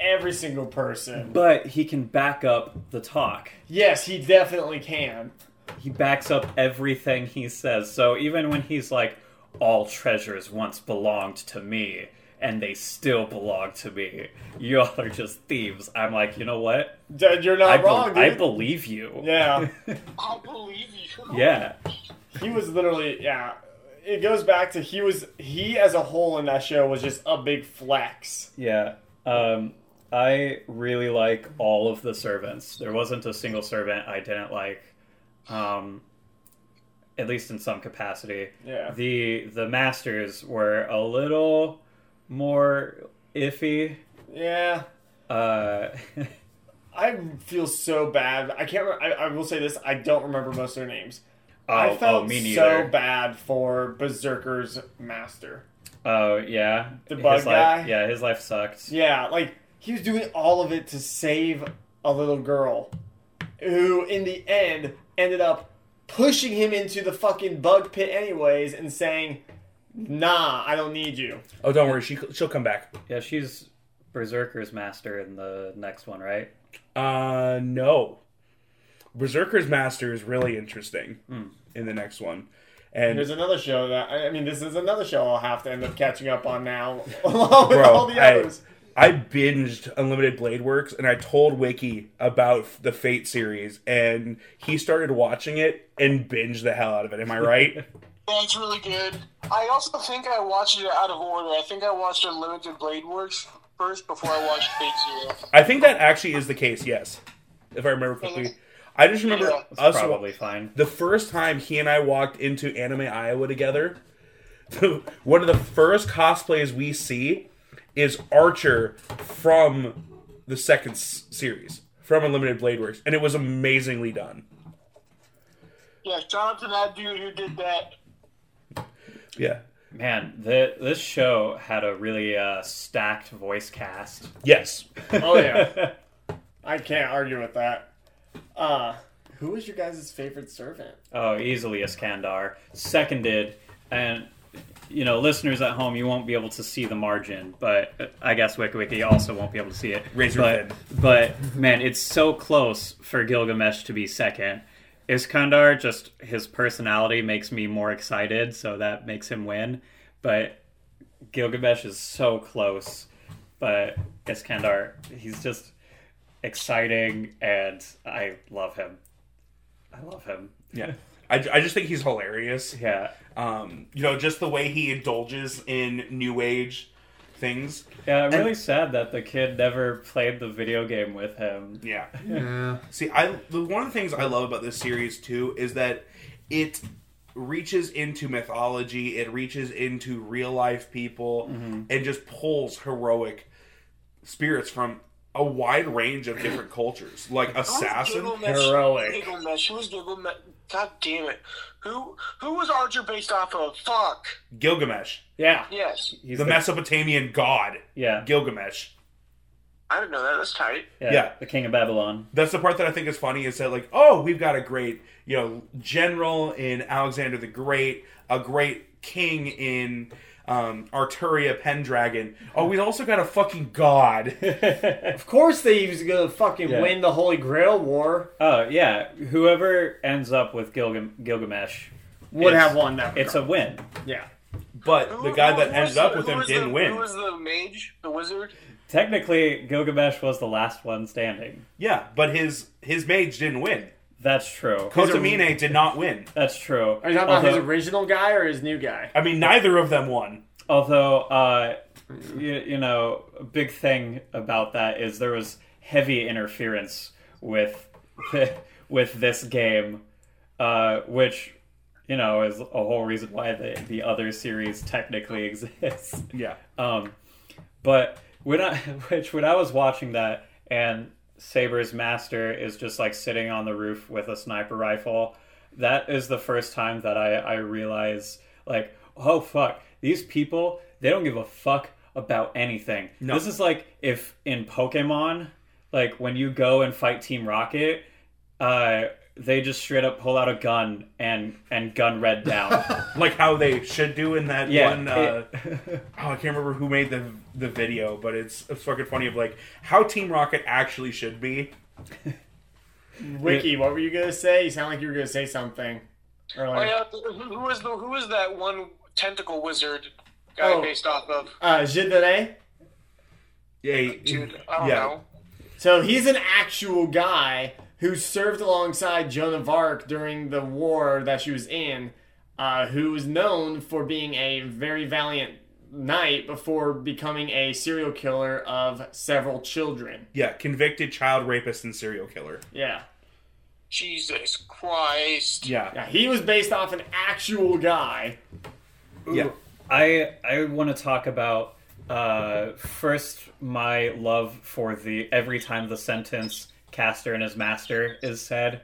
every single person. But he can back up the talk. Yes, he definitely can. He backs up everything he says. So even when he's like, all treasures once belonged to me, and they still belong to me. Y'all are just thieves. I'm like, you know what? You're not wrong, dude. I believe you. Yeah. I believe you. Yeah. He was literally, It goes back to he as a whole in that show was just a big flex. Yeah. I really like all of the servants. There wasn't a single servant I didn't like. At least in some capacity. Yeah. The masters were a little more iffy. Yeah. I feel so bad. I can't remember. I will say this. I don't remember most of their names. Me neither. So bad for Berserker's master. Oh, yeah. The bug guy. Yeah, his life sucked. Yeah, like, he was doing all of it to save a little girl who, in the end, ended up pushing him into the fucking bug pit anyways and saying, nah, I don't need you. Oh, don't worry. She'll come back. Yeah, she's Berserker's master in the next one, right? No. Berserker's master is really interesting in the next one. And there's another show this is another show I'll have to end up catching up on now, along with all the others. I binged Unlimited Blade Works, and I told Wiki about the Fate series, and he started watching it and binged the hell out of it. Am I right? Yeah, it's really good. I also think I watched it out of order. I think I watched Unlimited Blade Works first before I watched Fate Zero. I think that actually is the case, yes. If I remember correctly. I just remember us probably fine. The first time he and I walked into Anime Iowa together, one of the first cosplays we see is Archer from the second series, from Unlimited Blade Works, and it was amazingly done. Yeah, shout out to that dude who did that. Yeah. Man, this show had a really stacked voice cast. Yes. Oh, yeah. I can't argue with that. Who was your guys' favorite servant? Oh, easily Iskandar. Seconded, and listeners at home, you won't be able to see the margin, but I guess Wikwiki also won't be able to see it. But man, it's so close for Gilgamesh to be second. Iskandar, just his personality makes me more excited, so that makes him win. But Gilgamesh is so close, but Iskandar, he's just exciting, and I love him. Yeah. I just think he's hilarious. Yeah. Just the way he indulges in new age things. Yeah, I'm really sad that the kid never played the video game with him. Yeah. See, one of the things I love about this series too is that it reaches into mythology, it reaches into real life people, mm-hmm. and just pulls heroic spirits from a wide range of different cultures, like assassin, heroic. Who's Gilgamesh? God damn it! Who was Archer based off of? Fuck. Gilgamesh. Yeah. Yes. He's the Mesopotamian god. Yeah. Gilgamesh. I didn't know that. That's tight. Yeah. The king of Babylon. That's the part that I think is funny is that, like, oh, we've got a great, you know, general in Alexander the Great, a great king in Arturia Pendragon. Oh, we also got a fucking god. Of course they was going to fucking win the Holy Grail War. Oh, yeah. Whoever ends up with Gilgamesh would have won that. It's a win. Yeah. But the guy that ended up with him didn't win. Who was the mage? The wizard? Technically, Gilgamesh was the last one standing. Yeah, but his mage didn't win. That's true. Kotamine did not win. That's true. Are you talking about his original guy or his new guy? I mean, neither of them won. Although, you know, a big thing about that is there was heavy interference with this game, which, you know, is a whole reason why the other series technically exists. Yeah. But... When I was watching that, and Saber's master is just like sitting on the roof with a sniper rifle, that is the first time that I realized, like, oh fuck, these people, they don't give a fuck about anything. No. This is like if in Pokemon, like when you go and fight Team Rocket, they just straight up pull out a gun and gun Red down. Like how they should do in that one... I can't remember who made the video, but it's fucking funny of like how Team Rocket actually should be. Wiki, what were you going to say? You sound like you were going to say something. Or like... Oh, yeah. Who was that one tentacle wizard guy based off of? Jidere? Yeah. Dude, I don't know. So he's an actual guy... who served alongside Joan of Arc during the war that she was in, who was known for being a very valiant knight before becoming a serial killer of several children. Yeah, convicted child rapist and serial killer. Yeah. Jesus Christ. Yeah, he was based off an actual guy. Ooh. Yeah. I want to talk about, first, my love for the every time the sentence... Caster and his master is said.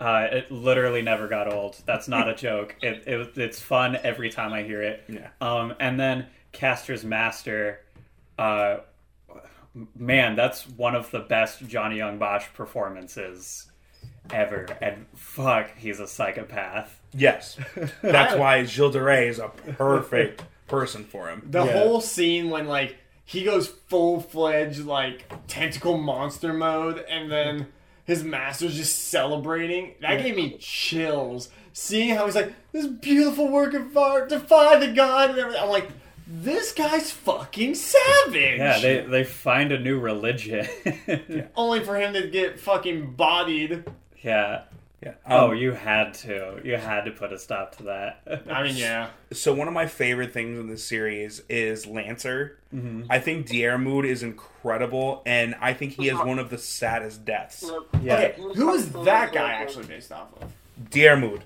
It literally never got old. That's not a joke. It's fun every time I hear it. Yeah. And then Caster's master, man, that's one of the best Johnny Young Bosch performances ever. And fuck, he's a psychopath. Yes. That's why Gilles de Rais is a perfect person for him. The whole scene when, like, he goes full-fledged, like, tentacle monster mode, and then his master's just celebrating. That gave me chills. Seeing how he's like, this beautiful work of art, defy the god, and everything. I'm like, this guy's fucking savage! Yeah, they find a new religion. Only for him to get fucking bodied. Yeah. Yeah. You had to put a stop to that. I mean, yeah. So one of my favorite things in this series is Lancer. Mm-hmm. I think Diarmuid is incredible, and I think he has one of the saddest deaths. Yeah. Okay, who is that guy actually based off of? Diarmuid.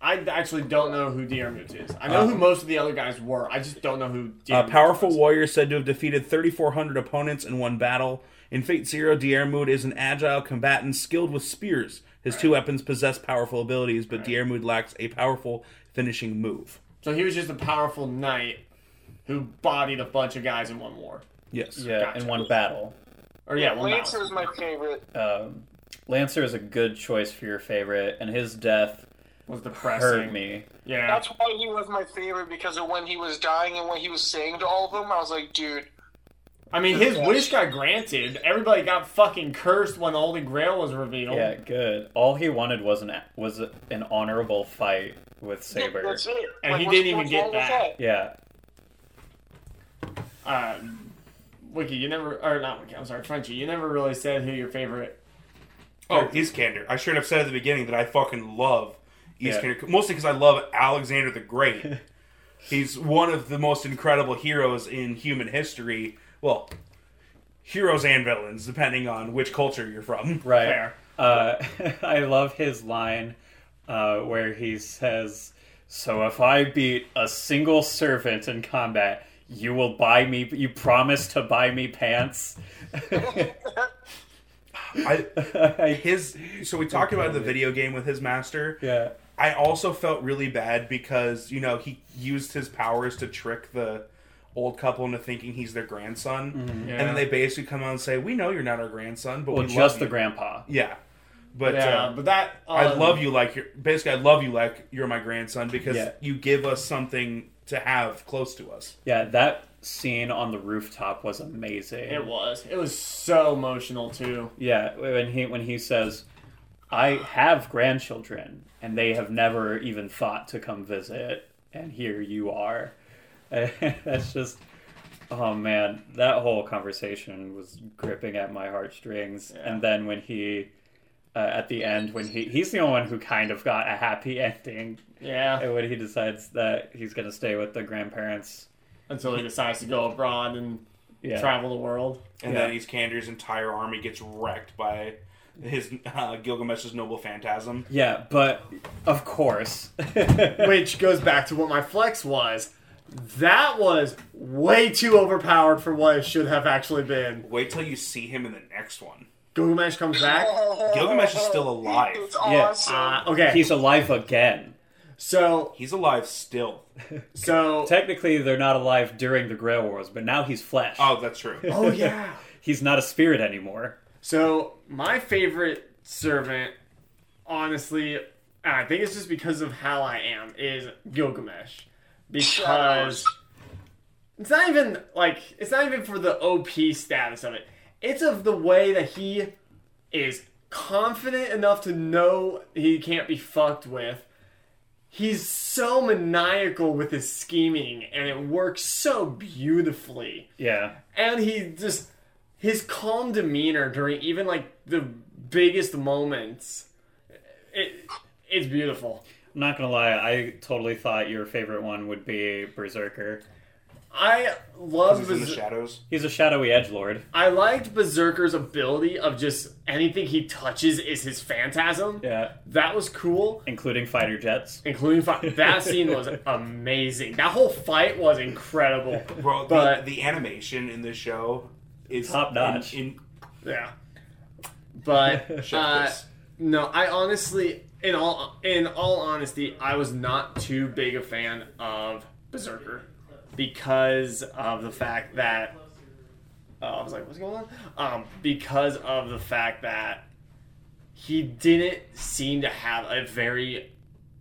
I actually don't know who Diarmuid is. I know who most of the other guys were. I just don't know who Diarmuid is. A powerful warrior said to have defeated 3,400 opponents in one battle. In Fate Zero, Diarmuid is an agile combatant skilled with spears. His two weapons possess powerful abilities, but Diarmuid lacks a powerful finishing move. So he was just a powerful knight who bodied a bunch of guys in one war. Yes. Yeah, gotcha. In one battle. Or one Lancer battle. Is my favorite. Lancer is a good choice for your favorite, and his death was depressing. Hurt me. Yeah. That's why he was my favorite, because of when he was dying and what he was saying to all of them, I was like, dude. I mean, his wish got granted. Everybody got fucking cursed when the Holy Grail was revealed. Yeah, good. All he wanted was an honorable fight with Saber. Yeah, that's it. And like, he didn't even get that. Yeah. Wiki, you never... Or not Wiki, I'm sorry, Frenchie. You never really said who your favorite... Oh, Iskander. I should have said at the beginning that I fucking love Iskander. Yeah. Mostly because I love Alexander the Great. He's one of the most incredible heroes in human history... Well, heroes and villains, depending on which culture you're from. Right. I love his line where he says, so if I beat a single servant in combat, you will buy me, you promise to buy me pants. So we talked about the video game with his master. Yeah. I also felt really bad because, you know, he used his powers to trick the old couple into thinking he's their grandson. Mm-hmm. Yeah. And then they basically come out and say, we know you're not our grandson, but we just love the grandpa. Yeah. But yeah, but that I love you like you're basically I love you like you're my grandson because you give us something to have close to us. Yeah, that scene on the rooftop was amazing. It was. It was so emotional too. Yeah, when he says, I have grandchildren and they have never even thought to come visit and here you are. That's just, oh man, that whole conversation was gripping at my heartstrings. Yeah. And then when he at the end, when he's the only one who kind of got a happy ending. Yeah. And when he decides that he's going to stay with the grandparents. Until he decides to go abroad and travel the world. And then East Kander's entire army gets wrecked by his Gilgamesh's noble phantasm. Yeah, but of course. Which goes back to what my flex was. That was way too overpowered for what it should have actually been. Wait till you see him in the next one. Gilgamesh comes back. Gilgamesh is still alive. Awesome. Yeah. Okay. He's alive again. So he's alive still. So technically, they're not alive during the Grail Wars, but now he's flesh. Oh, that's true. Oh yeah, he's not a spirit anymore. So my favorite servant, honestly, I think it's just because of how I am, is Gilgamesh, because it's not even for the OP status of it. It's of the way that he is confident enough to know he can't be fucked with. He's so maniacal with his scheming, and it works so beautifully. Yeah. And he just... his calm demeanor during even, like, the biggest moments, it's beautiful. I'm not gonna lie, I totally thought your favorite one would be Berserker. I love... he's in the shadows. He's a shadowy edgelord. I liked Berserker's ability of just anything he touches is his phantasm. Yeah. That was cool. Including fighter jets. That scene was amazing. That whole fight was incredible. Bro, but the animation in this show is... top notch. Yeah. But, no, I honestly, in all honesty, I was not too big a fan of Berserker. Because of the fact that... I was like, what's going on? Because of the fact that he didn't seem to have a very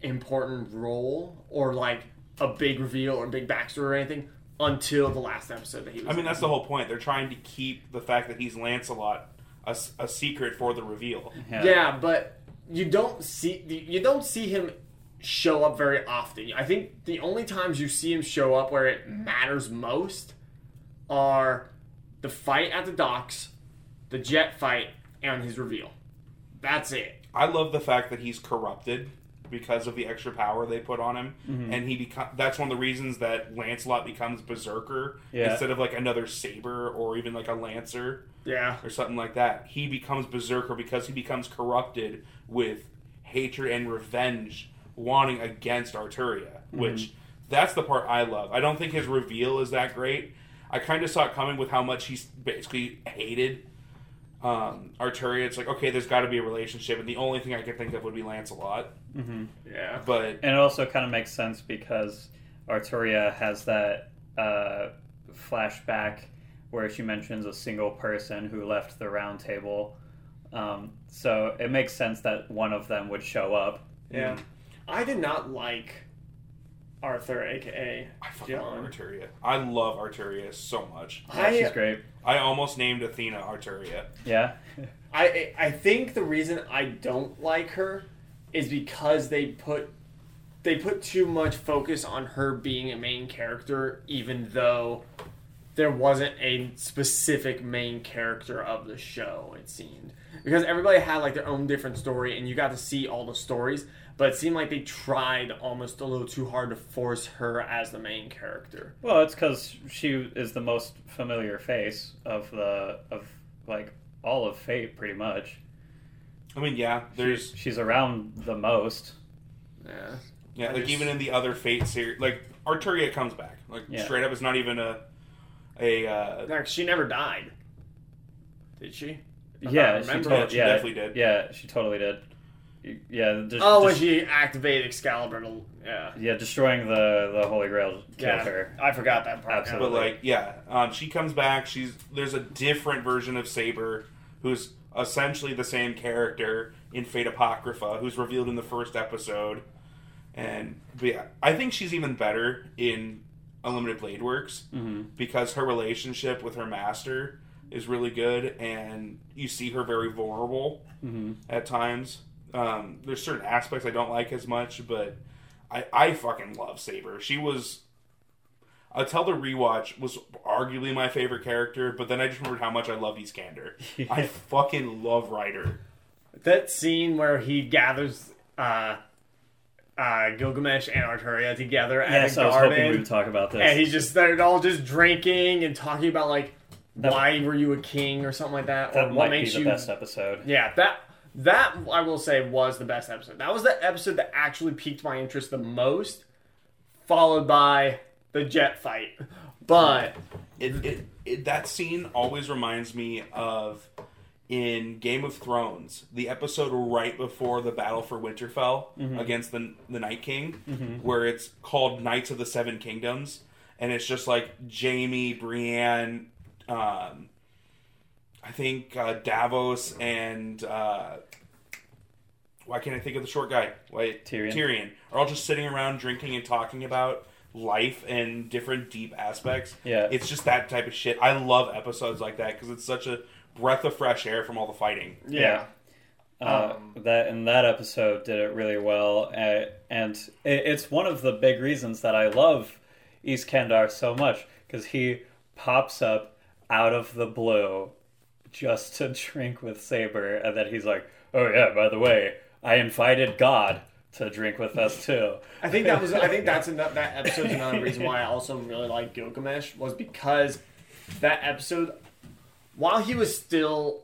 important role or, like, a big reveal or a big backstory or anything until the last episode that he was in. That's the whole point. They're trying to keep the fact that he's Lancelot a secret for the reveal. Yeah, but you don't see him show up very often. I think the only times you see him show up where it matters most are the fight at the docks, the jet fight, and his reveal. That's it. I love the fact that he's corrupted because of the extra power they put on him, mm-hmm. and that's one of the reasons that Lancelot becomes Berserker instead of like another saber or even like a lancer or something like that. He becomes Berserker because he becomes corrupted with hatred and revenge wanting against Arturia, which that's the part I love. I don't think his reveal is that great. I kind of saw it coming with how much he's basically hated Arturia. It's like, okay, there's got to be a relationship, and the only thing I could think of would be Lancelot. Mm-hmm. Yeah, but and it also kind of makes sense because Arturia has that flashback where she mentions a single person who left the Round Table, so it makes sense that one of them would show up. Yeah. Mm-hmm. I did not like Arthur, a.k.a. I fucking love Arturia. I love Arturia so much. She's great. I almost named Athena Arturia. Yeah. I think the reason I don't like her is because they put too much focus on her being a main character, even though there wasn't a specific main character of the show, it seemed. Because everybody had like their own different story, and you got to see all the stories. But it seemed like they tried almost a little too hard to force her as the main character. Well, it's because she is the most familiar face of all of Fate, pretty much. I mean, yeah, she's around the most. Yeah. Yeah, like even in the other Fate series, like Arturia comes back, like straight up. It's not even no, she never died, did she? She definitely did. Yeah, she totally did. Yeah. When she activated Excalibur, destroying the Holy Grail killed her. I forgot that part. Absolutely. But she comes back. There's a different version of Saber, who's essentially the same character in Fate Apocrypha, who's revealed in the first episode. I think she's even better in Unlimited Blade Works because her relationship with her master is really good, and you see her very vulnerable at times. There's certain aspects I don't like as much, but I fucking love Saber. She was, until the rewatch, was arguably my favorite character, but then I just remembered how much I love Iskander. I fucking love Ryder. That scene where he gathers Gilgamesh and Arturia together at a garden. I was hoping we would talk about this. And they're all just drinking and talking about, why were you a king or something like that. That or what might makes be the you... best episode. Yeah, that I will say was the best episode. That was the episode that actually piqued my interest the most, followed by the jet fight. But that scene always reminds me of in Game of Thrones, the episode right before the battle for Winterfell against the Night King, where it's called Knights of the Seven Kingdoms, and it's just Jaime, Brienne, I think Davos and why can't I think of the short guy? Wait, Tyrion are all just sitting around drinking and talking about life and different deep aspects. Yeah, it's just that type of shit. I love episodes like that because it's such a breath of fresh air from all the fighting. Yeah. That episode did it really well, and it's one of the big reasons that I love Iskandar so much, because he pops up out of the blue just to drink with Saber, and then he's like, oh yeah, by the way, I invited God to drink with us too. That episode's another reason why I also really like Gilgamesh, was because that episode, while he was still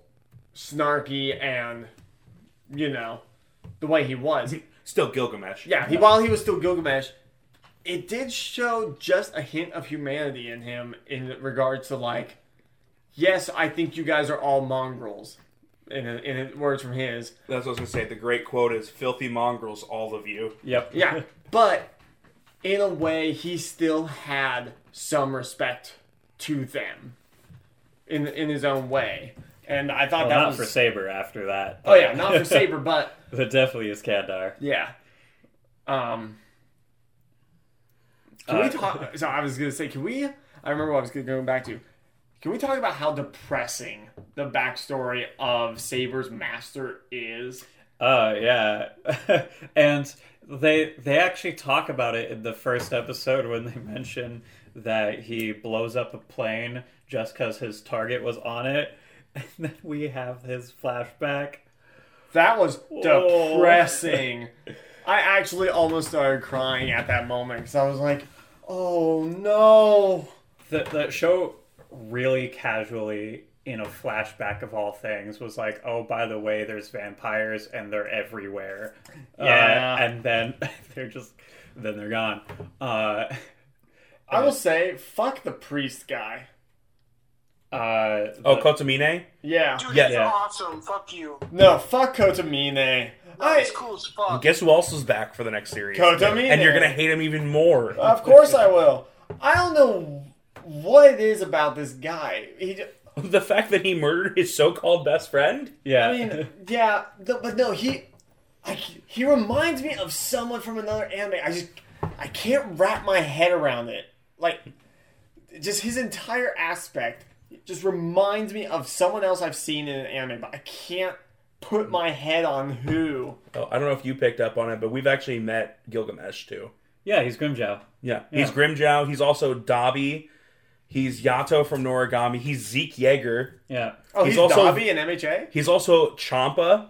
snarky and the way he was, still Gilgamesh. Yeah, while he was still Gilgamesh, it did show just a hint of humanity in him in regards to yes, I think you guys are all mongrels. In words from his. That's what I was going to say. The great quote is, filthy mongrels, all of you. Yep. Yeah. But in a way, he still had some respect to them in his own way. And I thought that was... not for Saber after that. Oh, yeah. Not for Saber, but... But definitely is Iskandar. Yeah. Can we talk... So I was going to say, can we... I remember what I was going back to. Can we talk about how depressing the backstory of Saber's master is? Oh, yeah. And they actually talk about it in the first episode when they mention that he blows up a plane just because his target was on it. And then we have his flashback. That was depressing. I actually almost started crying at that moment because I was like, oh, no. The show... really casually, in a flashback of all things, was like, oh, by the way, there's vampires and they're everywhere. Yeah. And then they're just... then they're gone. I will say, fuck the priest guy. Kotamine? Yeah. Dude, he's awesome. Fuck you. No, fuck Kotamine. It's cool as fuck. Guess who else is back for the next series? Kotamine. And you're gonna hate him even more. Of course I will. I don't know... what it is about this guy. The fact that he murdered his so-called best friend? Yeah. I mean, yeah. But no, he reminds me of someone from another anime. I can't wrap my head around it. Just his entire aspect just reminds me of someone else I've seen in an anime, but I can't put my head on who. Oh, I don't know if you picked up on it, but we've actually met Gilgamesh, too. Yeah, he's Grimjow. Yeah, he's Grimjow. He's also Dobby. He's Yato from Noragami. He's Zeke Yeager. Yeah. Oh, he's also Dobby in MHA? He's also Ciampa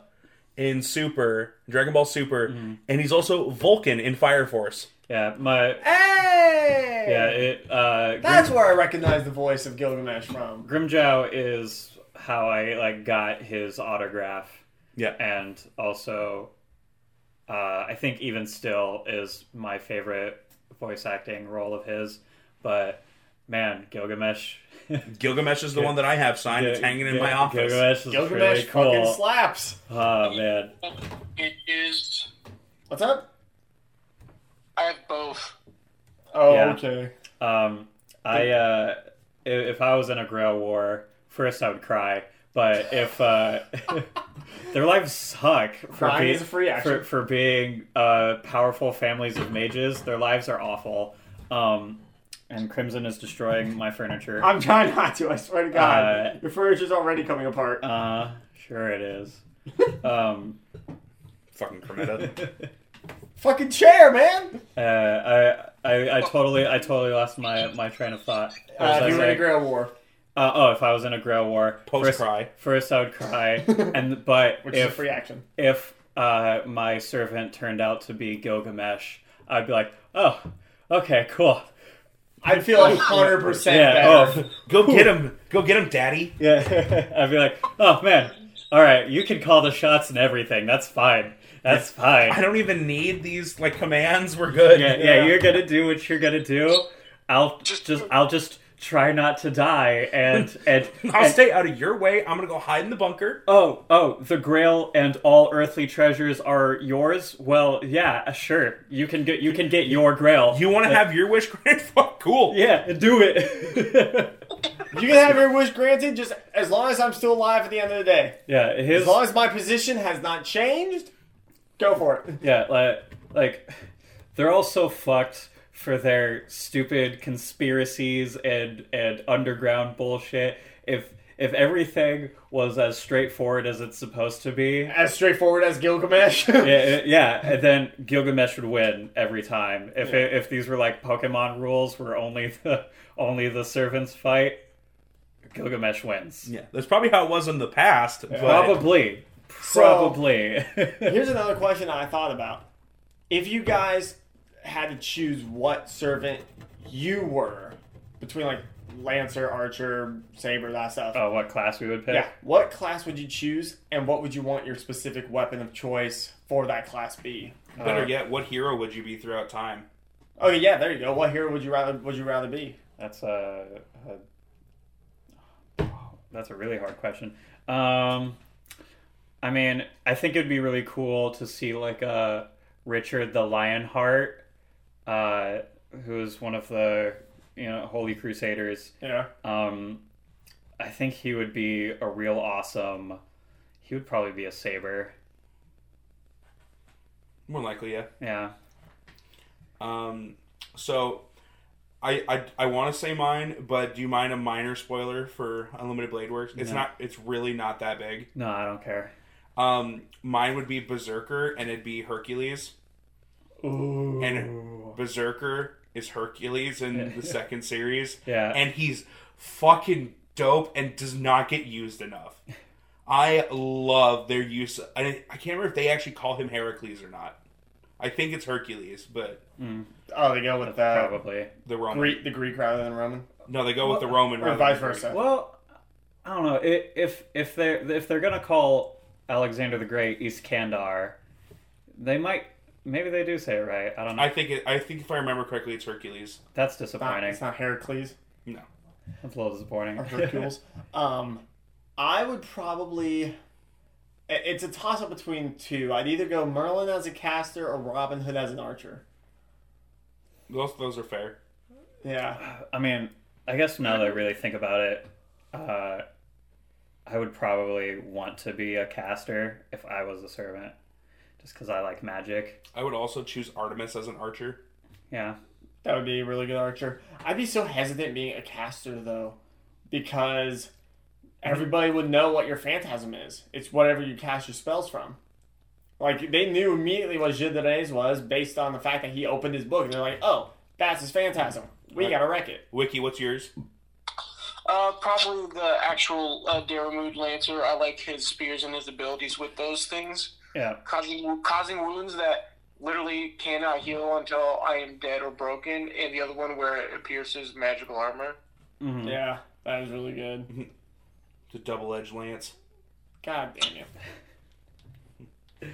in Dragon Ball Super. Mm-hmm. And he's also Vulcan in Fire Force. Yeah. Hey! Yeah, that's where I recognize the voice of Gilgamesh from. Grimjow is how I got his autograph. Yeah. And also I think even still is my favorite voice acting role of his. But man, Gilgamesh. Gilgamesh is the one that I have signed. It's hanging in my office. Gilgamesh really cool. Fucking slaps. Oh man. It is. What's up? I have both. Oh yeah. Okay. If I was in a Grail war, first I would cry. But if their lives suck for being powerful families of mages, their lives are awful. And Crimson is destroying my furniture. I'm trying not to, I swear to God. Your furniture's already coming apart. Sure it is. Fucking Cremetta. Fucking chair, man! I totally lost my train of thought. You were in a Grail war. If I was in a Grail war, first I would cry, which is a free action. If my servant turned out to be Gilgamesh, I'd be like, oh, okay, cool. I'd feel like 100% better. Oh. Go get him, Daddy. Yeah, I'd be like, oh man, all right, you can call the shots and everything. That's fine. I don't even need these like commands. We're good. Yeah, you're gonna do what you're gonna do. I'll just try not to die, and I'll stay out of your way. I'm gonna go hide in the bunker. Oh, the Grail and all earthly treasures are yours. Well, yeah, sure. You can get your Grail. You want to have your wish granted? Cool. Yeah, do it. You can have your wish granted, just as long as I'm still alive at the end of the day. Yeah, as long as my position has not changed, go for it. Yeah, like they're all so fucked for their stupid conspiracies and underground bullshit. If everything was as straightforward as it's supposed to be... As straightforward as Gilgamesh? Yeah, and then Gilgamesh would win every time. If these were like Pokemon rules where only the servants fight, Gilgamesh wins. Yeah, that's probably how it was in the past. Yeah. Probably. So, here's another question I thought about. If you guys had to choose what servant you were between like Lancer, Archer, Saber, that stuff. Oh, what class we would pick? Yeah. What class would you choose, and what would you want your specific weapon of choice for that class be? Better yet, what hero would you be throughout time? Oh yeah, there you go. What hero would you rather be? That's a really hard question. I mean, I think it'd be really cool to see like a Richard the Lionheart, who's one of the Holy Crusaders. Yeah. I think he would be a real awesome. He would probably be a Saber. More likely, yeah. Yeah. So, I want to say mine, but do you mind a minor spoiler for Unlimited Blade Works? It's not. It's really not that big. No, I don't care. Mine would be Berserker, and it'd be Hercules. Ooh. And Berserker is Hercules in the second series. Yeah. And he's fucking dope and does not get used enough. I love their use. I can't remember if they actually call him Heracles or not. I think it's Hercules, but... Mm. Oh, they go with that. Probably. The Roman. The Greek rather than Roman? No, they go with the Roman rather than Greek. Or vice versa. Well, I don't know. If they're going to call Alexander the Great Iskandar, they might... Maybe they do say it right. I don't know. I think if I remember correctly, it's Hercules. That's disappointing. It's not Heracles. No. That's a little disappointing. Or Hercules. I would probably... It's a toss-up between two. I'd either go Merlin as a caster or Robin Hood as an archer. Both of those are fair. Yeah. I mean, I guess now that I really think about it, I would probably want to be a caster if I was a servant. Just because I like magic. I would also choose Artemis as an archer. Yeah. That would be a really good archer. I'd be so hesitant being a caster, though, because everybody would know what your phantasm is. It's whatever you cast your spells from. Like, they knew immediately what Gilles de Reyes was based on the fact that he opened his book. And they're like, oh, that's his phantasm. We gotta wreck it. Wiki, what's yours? Probably the actual Daramud Lancer. I like his spears and his abilities with those things. Yeah, causing wounds that literally cannot heal until I am dead or broken, and the other one where it pierces magical armor. Mm-hmm. Yeah, that is really good. Mm-hmm. It's a double-edged lance. God damn you.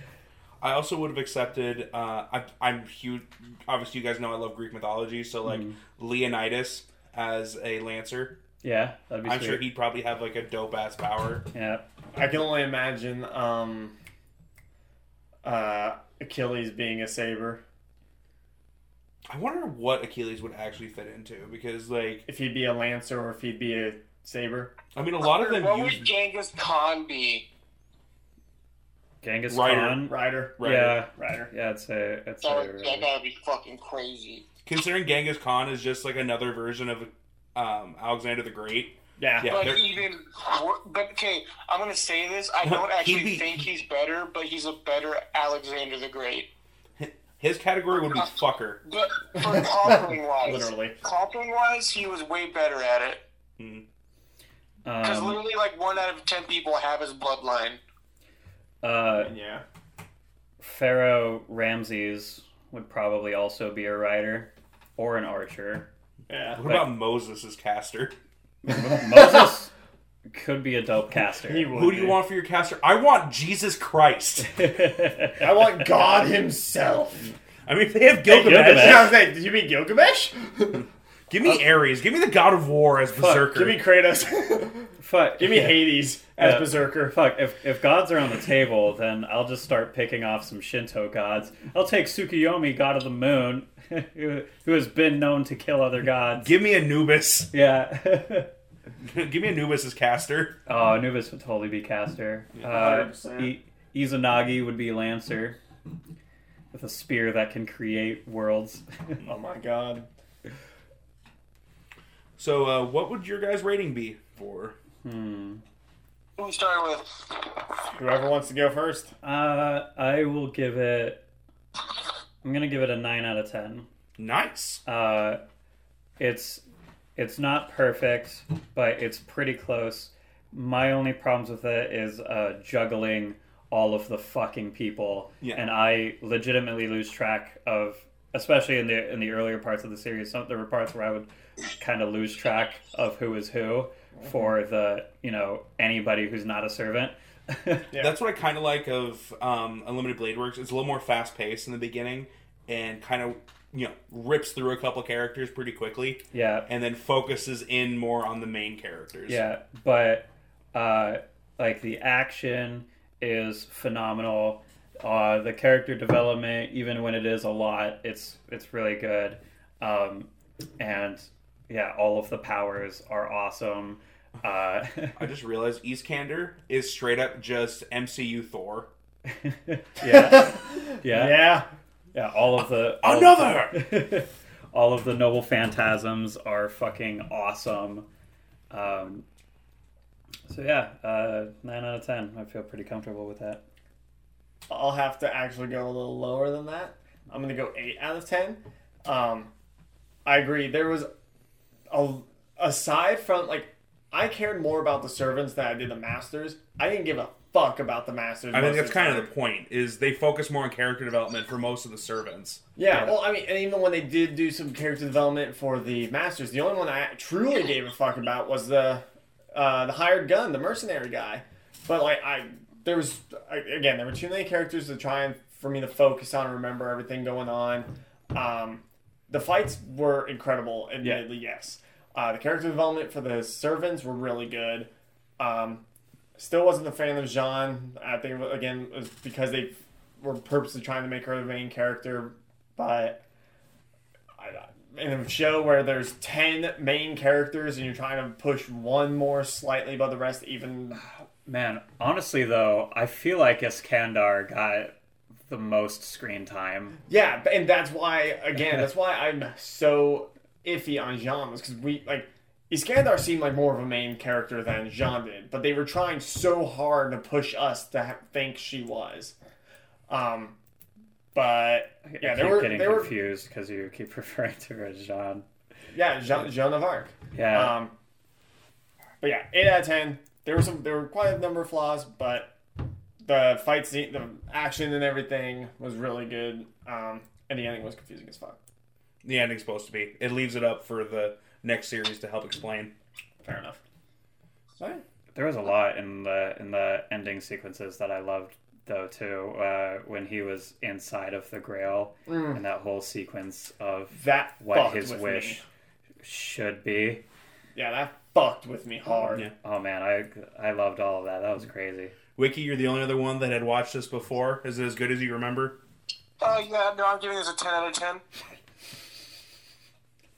I also would have accepted, I'm huge, obviously you guys know I love Greek mythology, so like Leonidas as a lancer. Yeah, that'd be sweet. Sure he'd probably have like a dope ass power. Yeah. I can only imagine Achilles being a saber. I wonder what Achilles would actually fit into, because like if he'd be a lancer or if he'd be a saber. I mean, a lot of them. What would Genghis Khan be? Genghis Khan, Rider. Yeah, it's that gotta be fucking crazy. Considering Genghis Khan is just like another version of Alexander the Great. Yeah, but even, but okay, I'm gonna say this. I don't actually think he's better, but he's a better Alexander the Great. His category would be fucker. But for conquering wise, he was way better at it. Because literally, like 1 out of 10 people have his bloodline. Yeah. Pharaoh Ramses would probably also be a rider or an archer. Yeah. What about Moses' caster? Moses could be a dope caster. Who do you want for your caster? I want Jesus Christ. I want God himself. I mean, if they have Gilgamesh. Hey, did you mean Gilgamesh? Give me Ares. Give me the God of War as Berserker. Give me Kratos. Give me Hades as Berserker. If gods are on the table, then I'll just start picking off some Shinto gods. I'll take Tsukuyomi, God of the Moon, who has been known to kill other gods. Give me Anubis. Yeah. Give me Anubis as caster. Oh, Anubis would totally be caster. 100%. Izanagi would be lancer with a spear that can create worlds. Oh my god. So, what would your guys' rating be for? Who started with? Whoever wants to go first. I will give it... I'm going to give it a 9 out of 10. Nice! It's not perfect, but it's pretty close. My only problems with it is juggling all of the fucking people. Yeah. And I legitimately lose track of... Especially in the earlier parts of the series, there were parts where I would kind of lose track of who is who for anybody who's not a servant. Yeah. That's what I kind of like of Unlimited Blade Works. It's a little more fast paced in the beginning and kind of rips through a couple characters pretty quickly. Yeah, and then focuses in more on the main characters. Yeah, but like the action is phenomenal. The character development, even when it is a lot, it's really good, and yeah, all of the powers are awesome. I just realized Iskander is straight up just MCU Thor. yeah. All of the noble phantasms are fucking awesome. So yeah, 9 out of 10. I feel pretty comfortable with that. I'll have to actually go a little lower than that. I'm going to go 8 out of 10. I agree. There was, aside from, like, I cared more about the servants than I did the masters. I didn't give a fuck about the masters. I think that's kind of the point, is they focus more on character development for most of the servants. Yeah, well, I mean, and even when they did do some character development for the masters, the only one I truly gave a fuck about was the hired gun, the mercenary guy. But, like, there were too many characters to try and for me to focus on and remember everything going on. The fights were incredible, admittedly, yes. The character development for the servants were really good. Still wasn't a fan of Jean. I think, again, it was because they were purposely trying to make her the main character. But in a show where there's 10 main characters and you're trying to push one more slightly above the rest, even... Man, honestly, though, I feel like Iskander got the most screen time. Yeah, and that's why I'm so iffy on Jean, because Iskander seemed like more of a main character than Jean did, but they were trying so hard to push us to think she was. But, yeah, they were confused, because you keep referring to her as Jean. Yeah, Jean of Arc. Yeah. But yeah, 8 out of 10. There were quite a number of flaws, but the fight scene, the action and everything was really good. And the ending was confusing as fuck. The ending's supposed to be. It leaves it up for the next series to help explain. Fair enough. Sorry. There was a lot in the ending sequences that I loved though, too, when he was inside of the Grail and that whole sequence of that what his wish should be. Yeah, that fucked with me hard. Yeah. Oh, man, I loved all of that. That was crazy. Wiki, you're the only other one that had watched this before. Is it as good as you remember? Yeah, no, I'm giving this a 10 out of 10.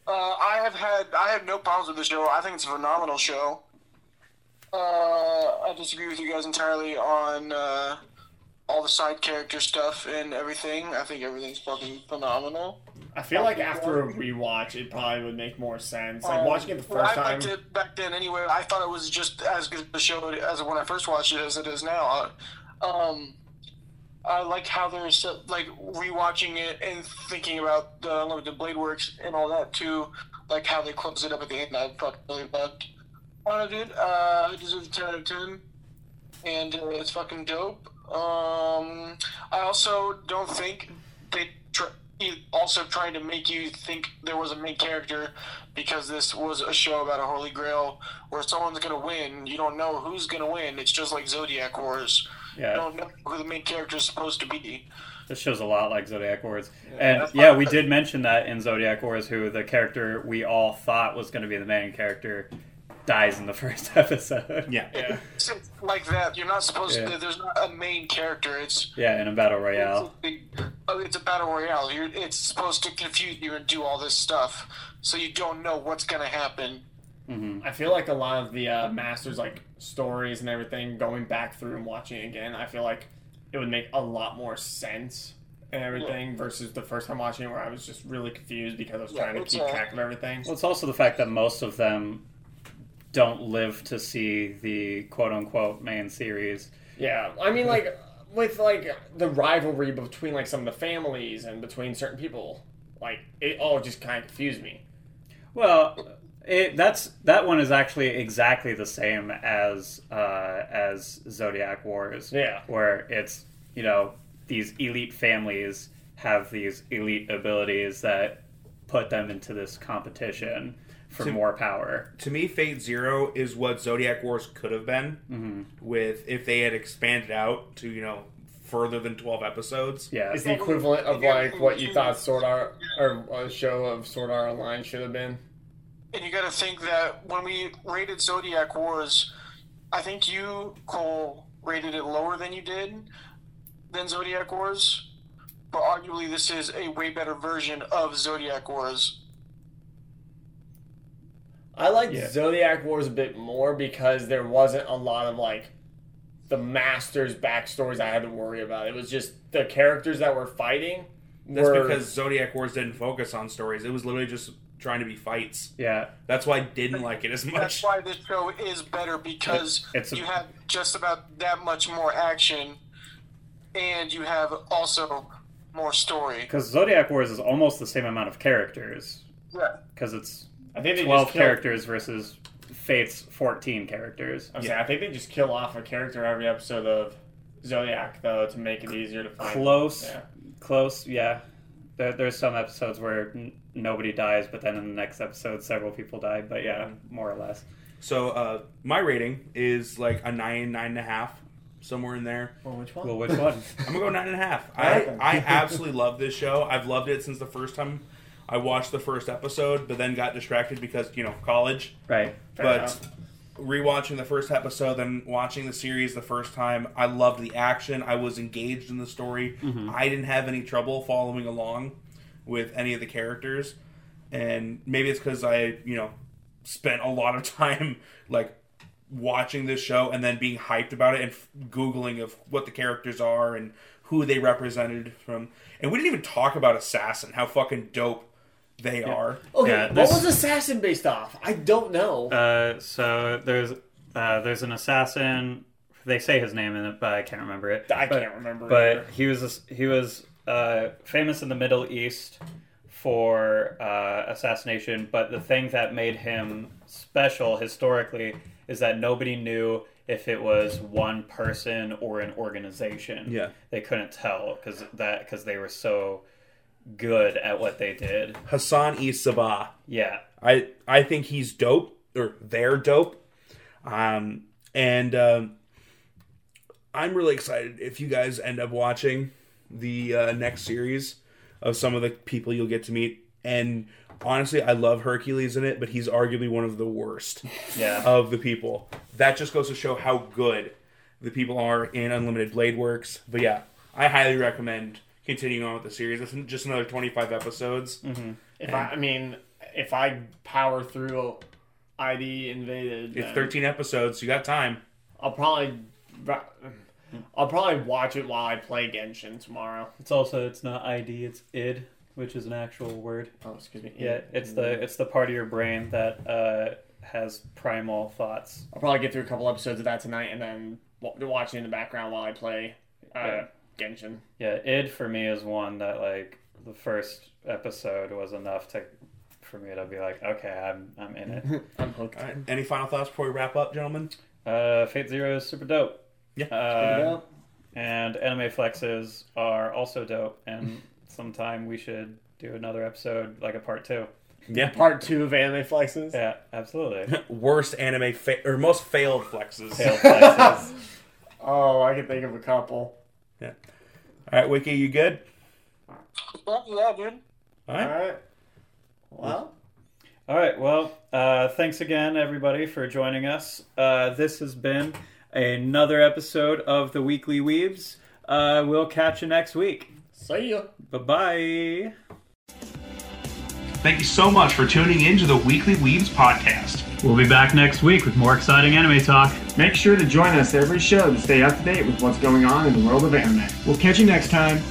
I have no problems with the show. I think it's a phenomenal show. I disagree with you guys entirely on all the side character stuff and everything. I think everything's fucking phenomenal. I feel like after a rewatch, it probably would make more sense. Like watching it the first time. I liked it back then anyway. I thought it was just as good a show as when I first watched it as it is now. I like how there's like rewatching it and thinking about the Unlimited Blade Works and all that too. Like how they close it up at the end. I fucking really loved. I did. I deserve a 10 out of 10. And it's fucking dope. I also don't think they also trying to make you think there was a main character, because this was a show about a Holy Grail where someone's going to win. You don't know who's going to win. It's just like Zodiac Wars. Yeah. You don't know who the main character is supposed to be. This show's a lot like Zodiac Wars. Yeah, and yeah, we did mention that in Zodiac Wars, who the character we all thought was going to be the main character dies in the first episode. Yeah. It's like that. You're not supposed to. There's not a main character. It's in a battle royale. It's a battle royale. It's supposed to confuse you and do all this stuff, so you don't know what's going to happen. Mm-hmm. I feel like a lot of the Masters like stories and everything, going back through and watching again, I feel like it would make a lot more sense and everything versus the first time watching it, where I was just really confused because I was trying to keep track of everything. Well, it's also the fact that most of them don't live to see the quote-unquote main series. Yeah, I mean, like, with, like, the rivalry between, like, some of the families and between certain people, like, it all just kind of confused me. Well, that one is actually exactly the same as Zodiac Wars. Yeah. Where it's, you know, these elite families have these elite abilities that put them into this competition for more power. To me, Fate Zero is what Zodiac Wars could have been, with if they had expanded out to, you know, further than 12 episodes. Yeah, it's the equivalent of like what you thought Sword Art or a show of Sword Art Online should have been. And you got to think that when we rated Zodiac Wars, I think you, Cole, rated it lower than you did than Zodiac Wars, but arguably this is a way better version of Zodiac Wars. I liked Zodiac Wars a bit more because there wasn't a lot of, like, the Masters' backstories I had to worry about. It was just the characters that were fighting. That's because Zodiac Wars didn't focus on stories. It was literally just trying to be fights. Yeah. That's why I didn't like it as much. That's why this show is better, because you have just about that much more action, and you have also more story. Because Zodiac Wars is almost the same amount of characters. Yeah. Because it's 12 characters versus Fate's 14 characters. I think they just kill off a character every episode of Zodiac, though, to make it easier to find. Close. There's some episodes where nobody dies, but then in the next episode, several people die. But yeah, more or less. So my rating is like a 9.5, somewhere in there. Well, which one? I'm gonna go 9.5. I absolutely love this show. I've loved it since the first time I watched the first episode, but then got distracted because, you know, college. Right. Fair enough. Rewatching the first episode, then watching the series the first time, I loved the action. I was engaged in the story. Mm-hmm. I didn't have any trouble following along with any of the characters. And maybe it's because I, you know, spent a lot of time, like, watching this show and then being hyped about it and Googling of what the characters are and who they represented from. And we didn't even talk about Assassin, how fucking dope they are. Okay, what was Assassin based off? I don't know. So there's an assassin. They say his name in it, but I can't remember it. But he was famous in the Middle East for assassination. But the thing that made him special historically is that nobody knew if it was one person or an organization. Yeah, they couldn't tell because they were so good at what they did. Hassan E. Sabah. Yeah. I think he's dope, or they're dope. And I'm really excited if you guys end up watching the next series of some of the people you'll get to meet. And honestly, I love Hercules in it, but he's arguably one of the worst of the people. That just goes to show how good the people are in Unlimited Blade Works. But yeah, I highly recommend continuing on with the series. It's just another 25 episodes. Mm-hmm. If I power through ID Invaded... It's 13 episodes, so you got time. I'll probably watch it while I play Genshin tomorrow. It's not ID, it's id, which is an actual word. Oh, excuse me. Yeah, it's the part of your brain that has primal thoughts. I'll probably get through a couple episodes of that tonight and then watch it in the background while I play Genshin. Yeah, id for me is one that, like, the first episode was enough for me to be like, okay, I'm in it. I'm hooked. All right. Any final thoughts before we wrap up, gentlemen? Fate Zero is super dope. Yeah. And anime flexes are also dope. And sometime we should do another episode, like a part two. Yeah. Part two of anime flexes? Yeah, absolutely. Worst anime or most failed flexes. Oh, I can think of a couple. Yeah. All right, Wiki, you good? Yeah, dude. All right. Well. All right. Well, thanks again, everybody, for joining us. This has been another episode of the Weekly Weebs. We'll catch you next week. See ya. Bye-bye. Thank you so much for tuning in to the Weekly Weebs podcast. We'll be back next week with more exciting anime talk. Make sure to join us every show to stay up to date with what's going on in the world of anime. We'll catch you next time.